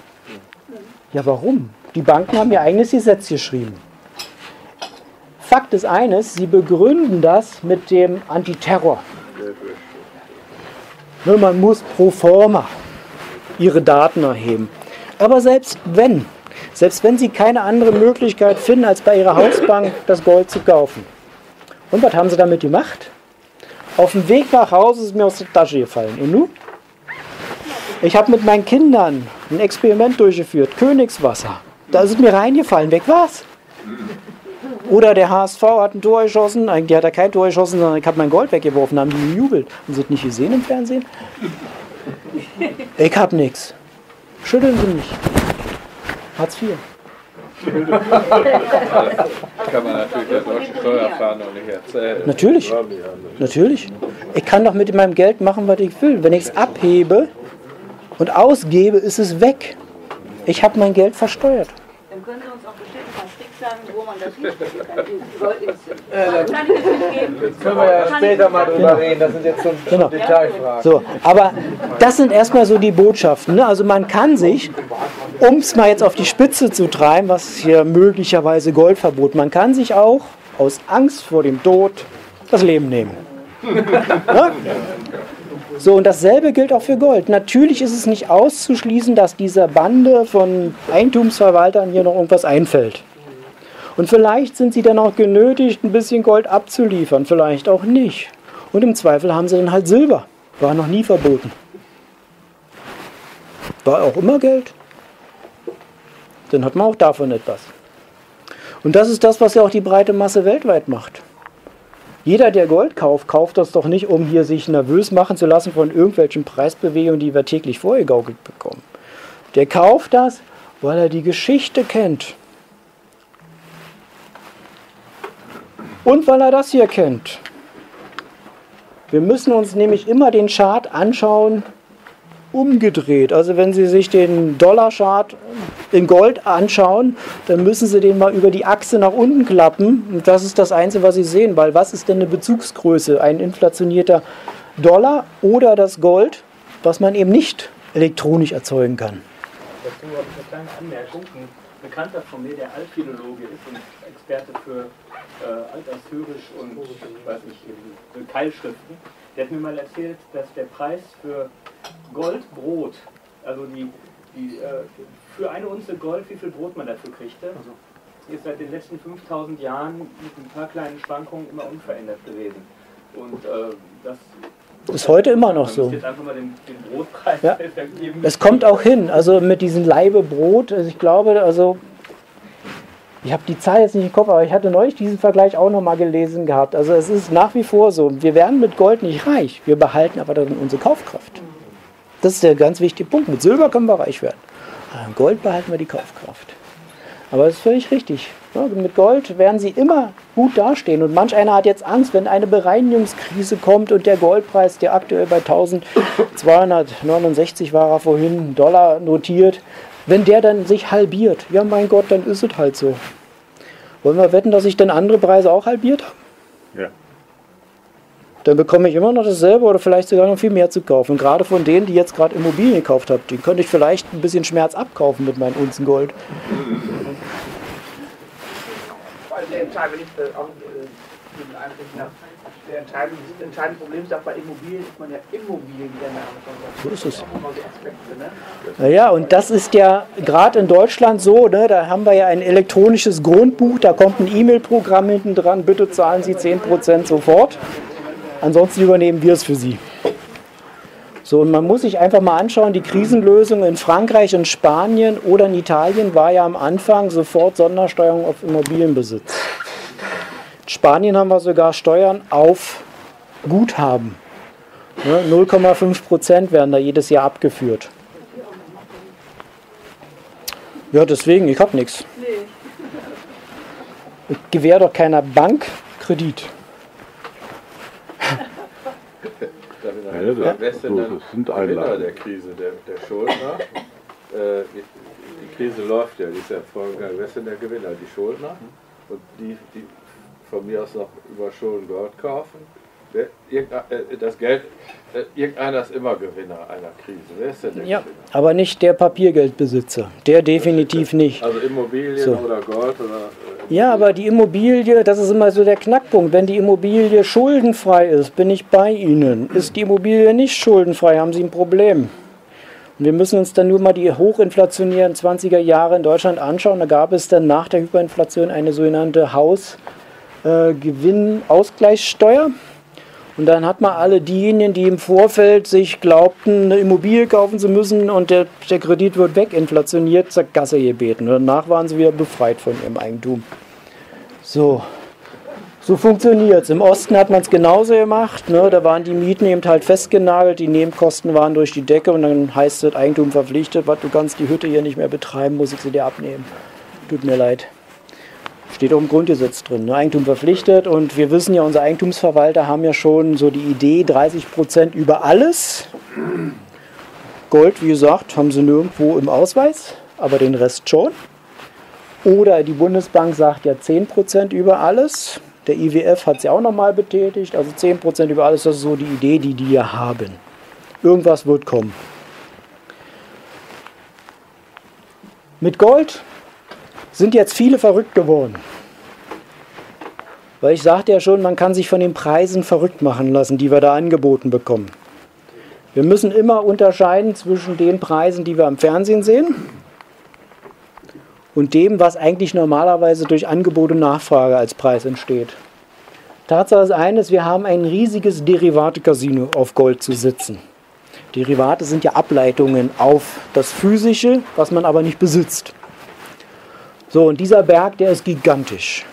Ja, warum? Die Banken haben ihr eigenes Gesetz geschrieben. Fakt ist eines, Sie begründen das mit dem Antiterror. Man muss pro forma ihre Daten erheben. Aber selbst wenn, selbst wenn Sie keine andere Möglichkeit finden, als bei Ihrer Hausbank das Gold zu kaufen. Und was haben Sie damit gemacht? Auf dem Weg nach Hause ist mir aus der Tasche gefallen. Und nun? Ich habe mit meinen Kindern ein Experiment durchgeführt, Königswasser. Da ist es mir reingefallen, weg war's. Oder der H S V hat ein Tor geschossen, eigentlich hat er kein Tor geschossen, sondern ich habe mein Gold weggeworfen, haben die gejubelt. Haben Sie das nicht gesehen im Fernsehen? Ich hab nichts. Schütteln Sie mich. Hartz vier. Kann man natürlich der deutschen Steuerfahnder noch nicht erzählen. Natürlich, natürlich. Ich kann doch mit meinem Geld machen, was ich will. Wenn ich es abhebe und ausgebe, ist es weg. Ich habe mein Geld versteuert. Dann können Sie uns auch bestimmt mal Tricks sagen, wo man das hinkriegt. Jetzt können wir ja später mal drüber genau. reden, das sind jetzt so genau. Detailfragen. So, aber das sind erstmal so die Botschaften. Ne? Also man kann sich, um es mal jetzt auf die Spitze zu treiben, was hier möglicherweise Goldverbot, man kann sich auch aus Angst vor dem Tod das Leben nehmen. Ne? So, und dasselbe gilt auch für Gold. Natürlich ist es nicht auszuschließen, dass dieser Bande von Eigentumsverwaltern hier noch irgendwas einfällt. Und vielleicht sind sie dann auch genötigt, ein bisschen Gold abzuliefern, vielleicht auch nicht. Und im Zweifel haben sie dann halt Silber. War noch nie verboten. War auch immer Geld. Dann hat man auch davon etwas. Und das ist das, was ja auch die breite Masse weltweit macht. Jeder, der Gold kauft, kauft das doch nicht, um hier sich nervös machen zu lassen von irgendwelchen Preisbewegungen, die wir täglich vorgegaukelt bekommen. Der kauft das, weil er die Geschichte kennt. Und weil er das hier kennt. Wir müssen uns nämlich immer den Chart anschauen, umgedreht. Also wenn Sie sich den Dollar-Chart in Gold anschauen, dann müssen Sie den mal über die Achse nach unten klappen. Und das ist das Einzige, was Sie sehen, weil was ist denn eine Bezugsgröße? Ein inflationierter Dollar oder das Gold, was man eben nicht elektronisch erzeugen kann. Dazu habe ich eine kleine Anmerkung. Ein Bekannter von mir, der Altphilologe ist und Experte für äh, Altassyrisch und weiß nicht, Keilschriften, der hat mir mal erzählt, dass der Preis für Goldbrot, also die, die, äh, für eine Unze Gold, wie viel Brot man dafür kriegte, ist seit den letzten fünftausend Jahren mit ein paar kleinen Schwankungen immer unverändert gewesen. Und äh, das ist heute immer noch so. Jetzt einfach mal den, den Brotpreis ja. geben. Es kommt auch hin, also mit diesem Laibe Brot, also ich glaube, also ich habe die Zahl jetzt nicht im Kopf, aber ich hatte neulich diesen Vergleich auch nochmal gelesen gehabt. Also es ist nach wie vor so, wir werden mit Gold nicht reich, wir behalten aber dann unsere Kaufkraft. Das ist der ganz wichtige Punkt. Mit Silber können wir reich werden. An Gold behalten wir die Kaufkraft. Aber das ist völlig richtig. Mit Gold werden sie immer gut dastehen. Und manch einer hat jetzt Angst, wenn eine Bereinigungskrise kommt und der Goldpreis, der aktuell bei eintausendzweihundertneunundsechzig war, er vorhin Dollar notiert, wenn der dann sich halbiert, ja mein Gott, dann ist es halt so. Wollen wir wetten, dass sich dann andere Preise auch halbiert haben? Ja. Dann bekomme ich immer noch dasselbe oder vielleicht sogar noch viel mehr zu kaufen. Und gerade von denen, die jetzt gerade Immobilien gekauft haben, die könnte ich vielleicht ein bisschen Schmerz abkaufen mit meinen Unzen Gold. Der entscheidende, der entscheidende, das entscheidende Problem ist, dass bei Immobilien ist man ja Immobilien der Name von. So ist es. Naja, und das ist ja gerade in Deutschland so, ne, da haben wir ja ein elektronisches Grundbuch, da kommt ein E-Mail-Programm hinten dran, bitte zahlen Sie zehn Prozent sofort, ansonsten übernehmen wir es für Sie. So, und man muss sich einfach mal anschauen, die Krisenlösung in Frankreich, in Spanien oder in Italien war ja am Anfang sofort Sondersteuerung auf Immobilienbesitz. In Spanien haben wir sogar Steuern auf Guthaben. null Komma fünf Prozent werden da jedes Jahr abgeführt. Ja, deswegen, ich hab nichts. Ich gewähre doch keiner Bank Kredit. Ja, das, ja. Ist, so, das sind Einlagen der Krise, der, der Schuldner. Äh, die, die Krise läuft ja, die ist ja vorgegangen. Wer ist denn der Gewinner? Die Schuldner und die, die von mir aus noch über Schulden Gold kaufen. Wer, äh, das Geld, äh, irgendeiner ist immer Gewinner einer Krise. Wer ist denn der ja, Gewinner? Aber nicht der Papiergeldbesitzer. Der definitiv nicht. Also Immobilien so. Oder Gold oder. Ja, aber die Immobilie, das ist immer so der Knackpunkt. Wenn die Immobilie schuldenfrei ist, bin ich bei Ihnen. Ist die Immobilie nicht schuldenfrei, haben Sie ein Problem. Und wir müssen uns dann nur mal die hochinflationären zwanziger Jahre in Deutschland anschauen. Da gab es dann nach der Hyperinflation eine sogenannte Hausgewinnausgleichssteuer. Und dann hat man alle diejenigen, die im Vorfeld sich glaubten, eine Immobilie kaufen zu müssen und der, der Kredit wird weginflationiert, zur Kasse gebeten. Und danach waren sie wieder befreit von ihrem Eigentum. So, so funktioniert es. Im Osten hat man es genauso gemacht. Ne? Da waren die Mieten eben halt festgenagelt, die Nebenkosten waren durch die Decke und dann heißt es, Eigentum verpflichtet, was, du kannst die Hütte hier nicht mehr betreiben, muss ich sie dir abnehmen. Tut mir leid. Steht auch im Grundgesetz drin, ne? Eigentum verpflichtet, und wir wissen ja, unsere Eigentumsverwalter haben ja schon so die Idee, dreißig Prozent über alles. Gold, wie gesagt, haben sie nirgendwo im Ausweis, aber den Rest schon. Oder die Bundesbank sagt ja zehn Prozent über alles. Der I W F hat es ja auch nochmal betätigt, also zehn Prozent über alles, das ist so die Idee, die die ja haben. Irgendwas wird kommen. Mit Gold sind jetzt viele verrückt geworden. Weil ich sagte ja schon, man kann sich von den Preisen verrückt machen lassen, die wir da angeboten bekommen. Wir müssen immer unterscheiden zwischen den Preisen, die wir am Fernsehen sehen, und dem, was eigentlich normalerweise durch Angebot und Nachfrage als Preis entsteht. Tatsache ist eines, wir haben ein riesiges Derivate-Casino auf Gold zu sitzen. Derivate sind ja Ableitungen auf das Physische, was man aber nicht besitzt. So, und dieser Berg, der ist gigantisch.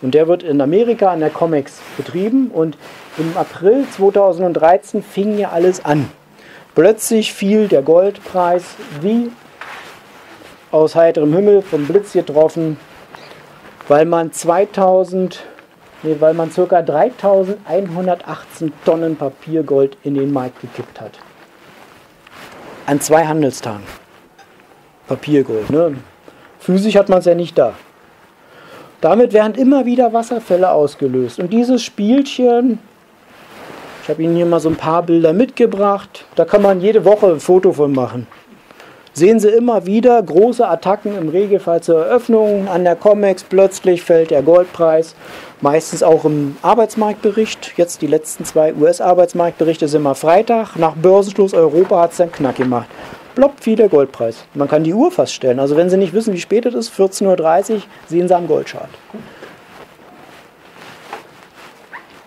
Und der wird in Amerika an der Comex betrieben. Und im April zweitausenddreizehn fing ja alles an. Plötzlich fiel der Goldpreis wie aus heiterem Himmel, vom Blitz getroffen, weil man zweitausend, nee, weil man ca. dreitausendeinhundertachtzehn Tonnen Papiergold in den Markt gekippt hat. An zwei Handelstagen. Papiergold, ne? Physisch hat man es ja nicht da. Damit werden immer wieder Wasserfälle ausgelöst. Und dieses Spielchen, ich habe Ihnen hier mal so ein paar Bilder mitgebracht, da kann man jede Woche ein Foto von machen. Sehen Sie immer wieder große Attacken, im Regelfall zur Eröffnung an der Comex, plötzlich fällt der Goldpreis, meistens auch im Arbeitsmarktbericht. Jetzt die letzten zwei U S-Arbeitsmarktberichte sind immer Freitag, nach Börsenschluss Europa hat es dann knack gemacht. Plopp fiel der Goldpreis. Man kann die Uhr feststellen. Also wenn Sie nicht wissen, wie spät es ist, vierzehn Uhr dreißig, sehen Sie am Goldchart.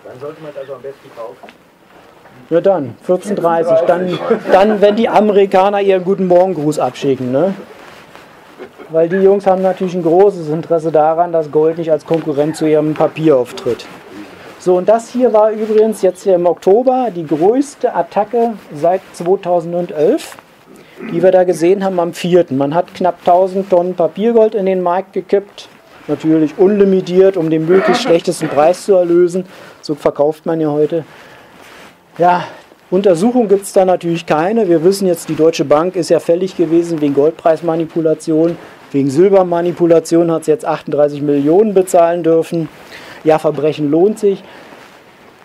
Dann sollte man es also am besten kaufen. Ja dann, vierzehn Uhr dreißig. Dann, dann, wenn die Amerikaner ihren Guten-Morgen-Gruß abschicken. Ne? Weil die Jungs haben natürlich ein großes Interesse daran, dass Gold nicht als Konkurrent zu ihrem Papier auftritt. So, und das hier war übrigens jetzt hier im Oktober die größte Attacke seit zweitausendelf. die wir da gesehen haben am vierten Man hat knapp tausend Tonnen Papiergold in den Markt gekippt, natürlich unlimitiert, um den möglichst schlechtesten Preis zu erlösen. So verkauft man ja heute. Ja, Untersuchung gibt es da natürlich keine. Wir wissen jetzt, die Deutsche Bank ist ja fällig gewesen wegen Goldpreismanipulation. Wegen Silbermanipulation hat sie jetzt achtunddreißig Millionen bezahlen dürfen. Ja, Verbrechen lohnt sich,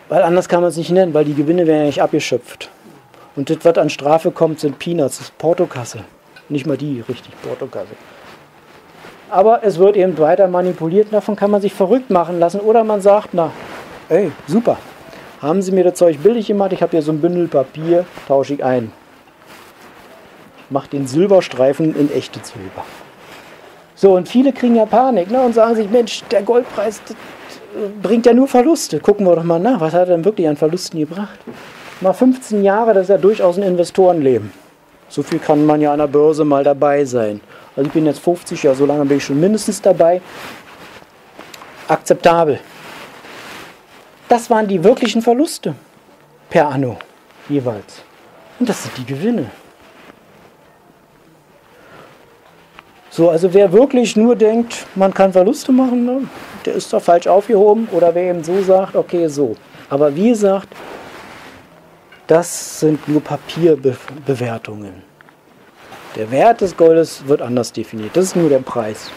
weil anders kann man es nicht nennen, weil die Gewinne werden ja nicht abgeschöpft. Und das, was an Strafe kommt, sind Peanuts, das ist Portokasse. Nicht mal die, richtig, Portokasse. Aber es wird eben weiter manipuliert, davon kann man sich verrückt machen lassen. Oder man sagt, na, ey, super, haben Sie mir das Zeug billig gemacht, ich habe hier so ein Bündel Papier, tausche ich ein. Ich mache den Silberstreifen in echtes Silber. So, und viele kriegen ja Panik, ne, und sagen sich, Mensch, der Goldpreis bringt ja nur Verluste. Gucken wir doch mal nach, was hat er denn wirklich an Verlusten gebracht? Mal fünfzehn Jahre, das ist ja durchaus ein Investorenleben. So viel kann man ja an der Börse mal dabei sein. Also ich bin jetzt fünfzig, ja, so lange bin ich schon mindestens dabei. Akzeptabel. Das waren die wirklichen Verluste per anno jeweils. Und das sind die Gewinne. So, also wer wirklich nur denkt, man kann Verluste machen, ne, der ist doch falsch aufgehoben. Oder wer eben so sagt, okay, so. Aber wie gesagt, das sind nur Papierbewertungen. Der Wert des Goldes wird anders definiert. Das ist nur der Preis.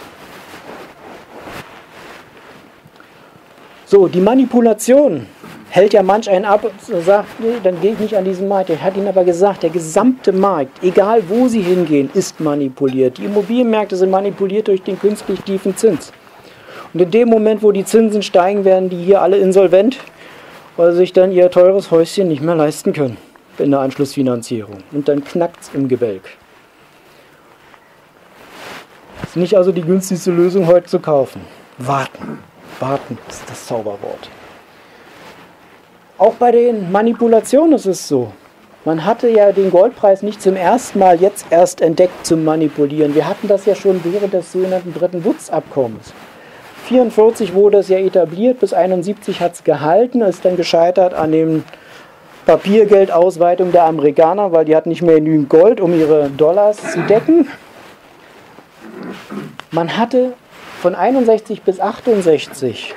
So, die Manipulation hält ja manch einen ab und sagt, nee, dann gehe ich nicht an diesen Markt. Er hat Ihnen aber gesagt, der gesamte Markt, egal wo Sie hingehen, ist manipuliert. Die Immobilienmärkte sind manipuliert durch den künstlich tiefen Zins. Und in dem Moment, wo die Zinsen steigen, werden die hier alle insolvent, weil sie sich dann ihr teures Häuschen nicht mehr leisten können in der Anschlussfinanzierung. Und dann knackt es im Gebälk. Es ist nicht also die günstigste Lösung, heute zu kaufen. Warten. Warten ist das Zauberwort. Auch bei den Manipulationen ist es so. Man hatte ja den Goldpreis nicht zum ersten Mal jetzt erst entdeckt zum Manipulieren. Wir hatten das ja schon während des sogenannten Bretton Woods-Abkommens. neunzehnhundertvierundvierzig wurde es ja etabliert, bis neunzehnhunderteinundsiebzig hat es gehalten, ist dann gescheitert an dem Papiergeldausweitung der Amerikaner, weil die hatten nicht mehr genügend Gold, um ihre Dollars zu decken. Man hatte von einundsechzig bis achtundsechzig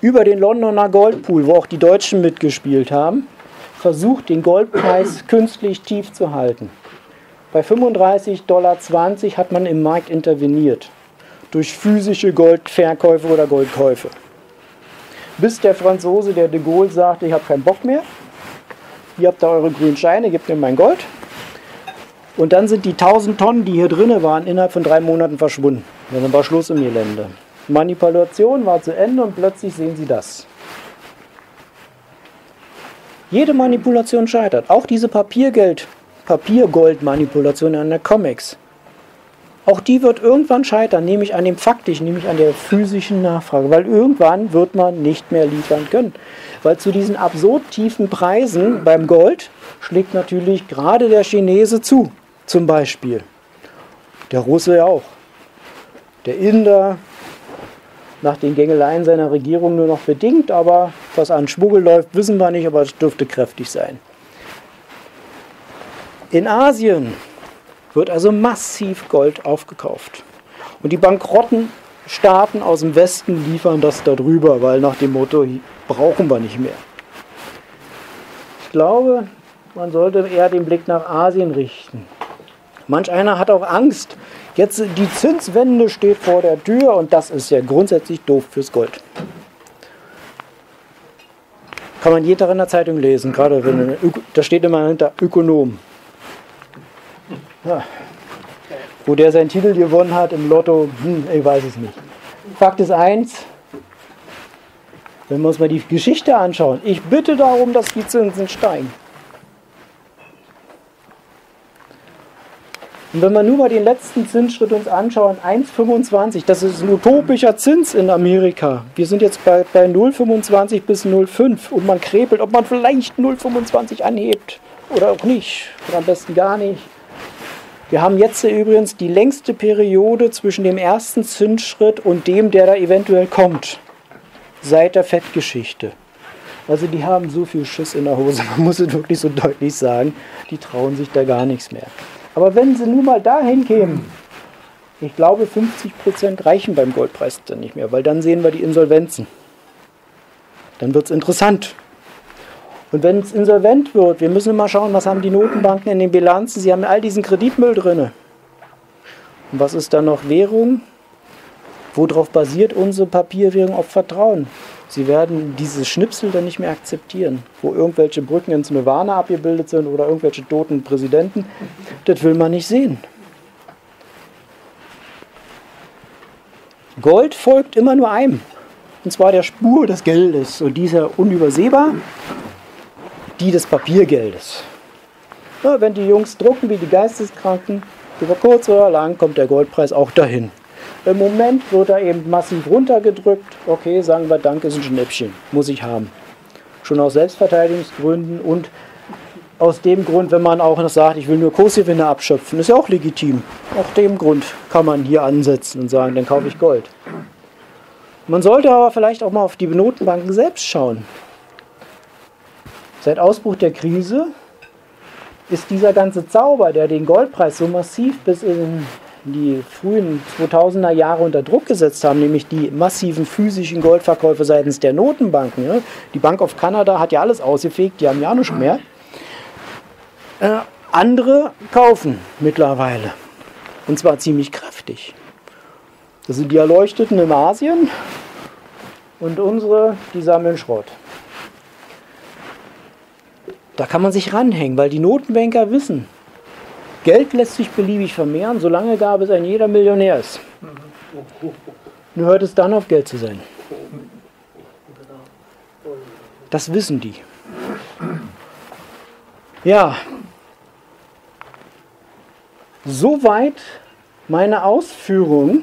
über den Londoner Goldpool, wo auch die Deutschen mitgespielt haben, versucht, den Goldpreis künstlich tief zu halten. Bei fünfunddreißig Komma zwanzig Dollar hat man im Markt interveniert. Durch physische Goldverkäufe oder Goldkäufe. Bis der Franzose, der de Gaulle, sagte, ich habe keinen Bock mehr. Ihr habt da eure grünen Scheine, gebt mir mein Gold. Und dann sind die tausend Tonnen, die hier drin waren, innerhalb von drei Monaten verschwunden. Dann war Schluss im Gelände. Manipulation war zu Ende und plötzlich sehen Sie das. Jede Manipulation scheitert. Auch diese Papiergeld, Papiergold-Manipulation an der Comex. Auch die wird irgendwann scheitern, nämlich an dem faktischen, nämlich an der physischen Nachfrage. Weil irgendwann wird man nicht mehr liefern können. Weil zu diesen absurd tiefen Preisen beim Gold schlägt natürlich gerade der Chinese zu. Zum Beispiel. Der Russe ja auch. Der Inder, nach den Gängeleien seiner Regierung nur noch bedingt, aber was an Schmuggel läuft, wissen wir nicht, aber es dürfte kräftig sein. In Asien wird also massiv Gold aufgekauft. Und die bankrotten Staaten aus dem Westen liefern das darüber, weil nach dem Motto, brauchen wir nicht mehr. Ich glaube, man sollte eher den Blick nach Asien richten. Manch einer hat auch Angst. Jetzt die Zinswende steht vor der Tür und das ist ja grundsätzlich doof fürs Gold. Kann man jeden Tag in der Zeitung lesen, gerade wenn, da steht immer hinter Ökonom. Ja. Wo der seinen Titel gewonnen hat im Lotto, hm, ich weiß es nicht. Fakt ist eins, wenn wir uns mal die Geschichte anschauen, ich bitte darum, dass die Zinsen steigen. Und wenn wir nur mal den letzten Zinsschritt uns anschauen, eins Komma fünfundzwanzig, das ist ein utopischer Zins in Amerika. Wir sind jetzt bei, bei null Komma fünfundzwanzig bis null Komma fünf und man krepelt, ob man vielleicht null Komma fünfundzwanzig anhebt oder auch nicht, oder am besten gar nicht. Wir haben jetzt übrigens die längste Periode zwischen dem ersten Zinsschritt und dem, der da eventuell kommt, seit der Fed-Geschichte. Also die haben so viel Schiss in der Hose, man muss es wirklich so deutlich sagen, die trauen sich da gar nichts mehr. Aber wenn sie nun mal dahin kämen, ich glaube fünfzig Prozent reichen beim Goldpreis dann nicht mehr, weil dann sehen wir die Insolvenzen. Dann wird es interessant. Und wenn es insolvent wird, wir müssen immer schauen, was haben die Notenbanken in den Bilanzen, sie haben all diesen Kreditmüll drin. Und was ist dann noch Währung? Worauf basiert unsere Papierwährung? Auf Vertrauen. Sie werden dieses Schnipsel dann nicht mehr akzeptieren, wo irgendwelche Brücken ins Nirvana abgebildet sind oder irgendwelche toten Präsidenten. Das will man nicht sehen. Gold folgt immer nur einem, und zwar der Spur des Geldes, und dieser unübersehbar, die des Papiergeldes. Ja, wenn die Jungs drucken wie die Geisteskranken, über kurz oder lang kommt der Goldpreis auch dahin. Im Moment wird er eben massiv runtergedrückt. Okay, sagen wir, danke, ist ein Schnäppchen, muss ich haben. Schon aus Selbstverteidigungsgründen und aus dem Grund, wenn man auch noch sagt, ich will nur Kursgewinne abschöpfen, ist ja auch legitim. Aus dem Grund kann man hier ansetzen und sagen, dann kaufe ich Gold. Man sollte aber vielleicht auch mal auf die Notenbanken selbst schauen. Seit Ausbruch der Krise ist dieser ganze Zauber, der den Goldpreis so massiv bis in die frühen zweitausender Jahre unter Druck gesetzt haben, nämlich die massiven physischen Goldverkäufe seitens der Notenbanken. Ja. Die Bank of Canada hat ja alles ausgefegt, die haben ja nichts mehr. Äh, andere kaufen mittlerweile, und zwar ziemlich kräftig. Das sind die Erleuchteten in Asien und unsere, die sammeln Schrott. Da kann man sich ranhängen, weil die Notenbanker wissen, Geld lässt sich beliebig vermehren, solange gab es ein jeder Millionär ist. Nur hört es dann auf, Geld zu sein. Das wissen die. Ja, soweit meine Ausführungen.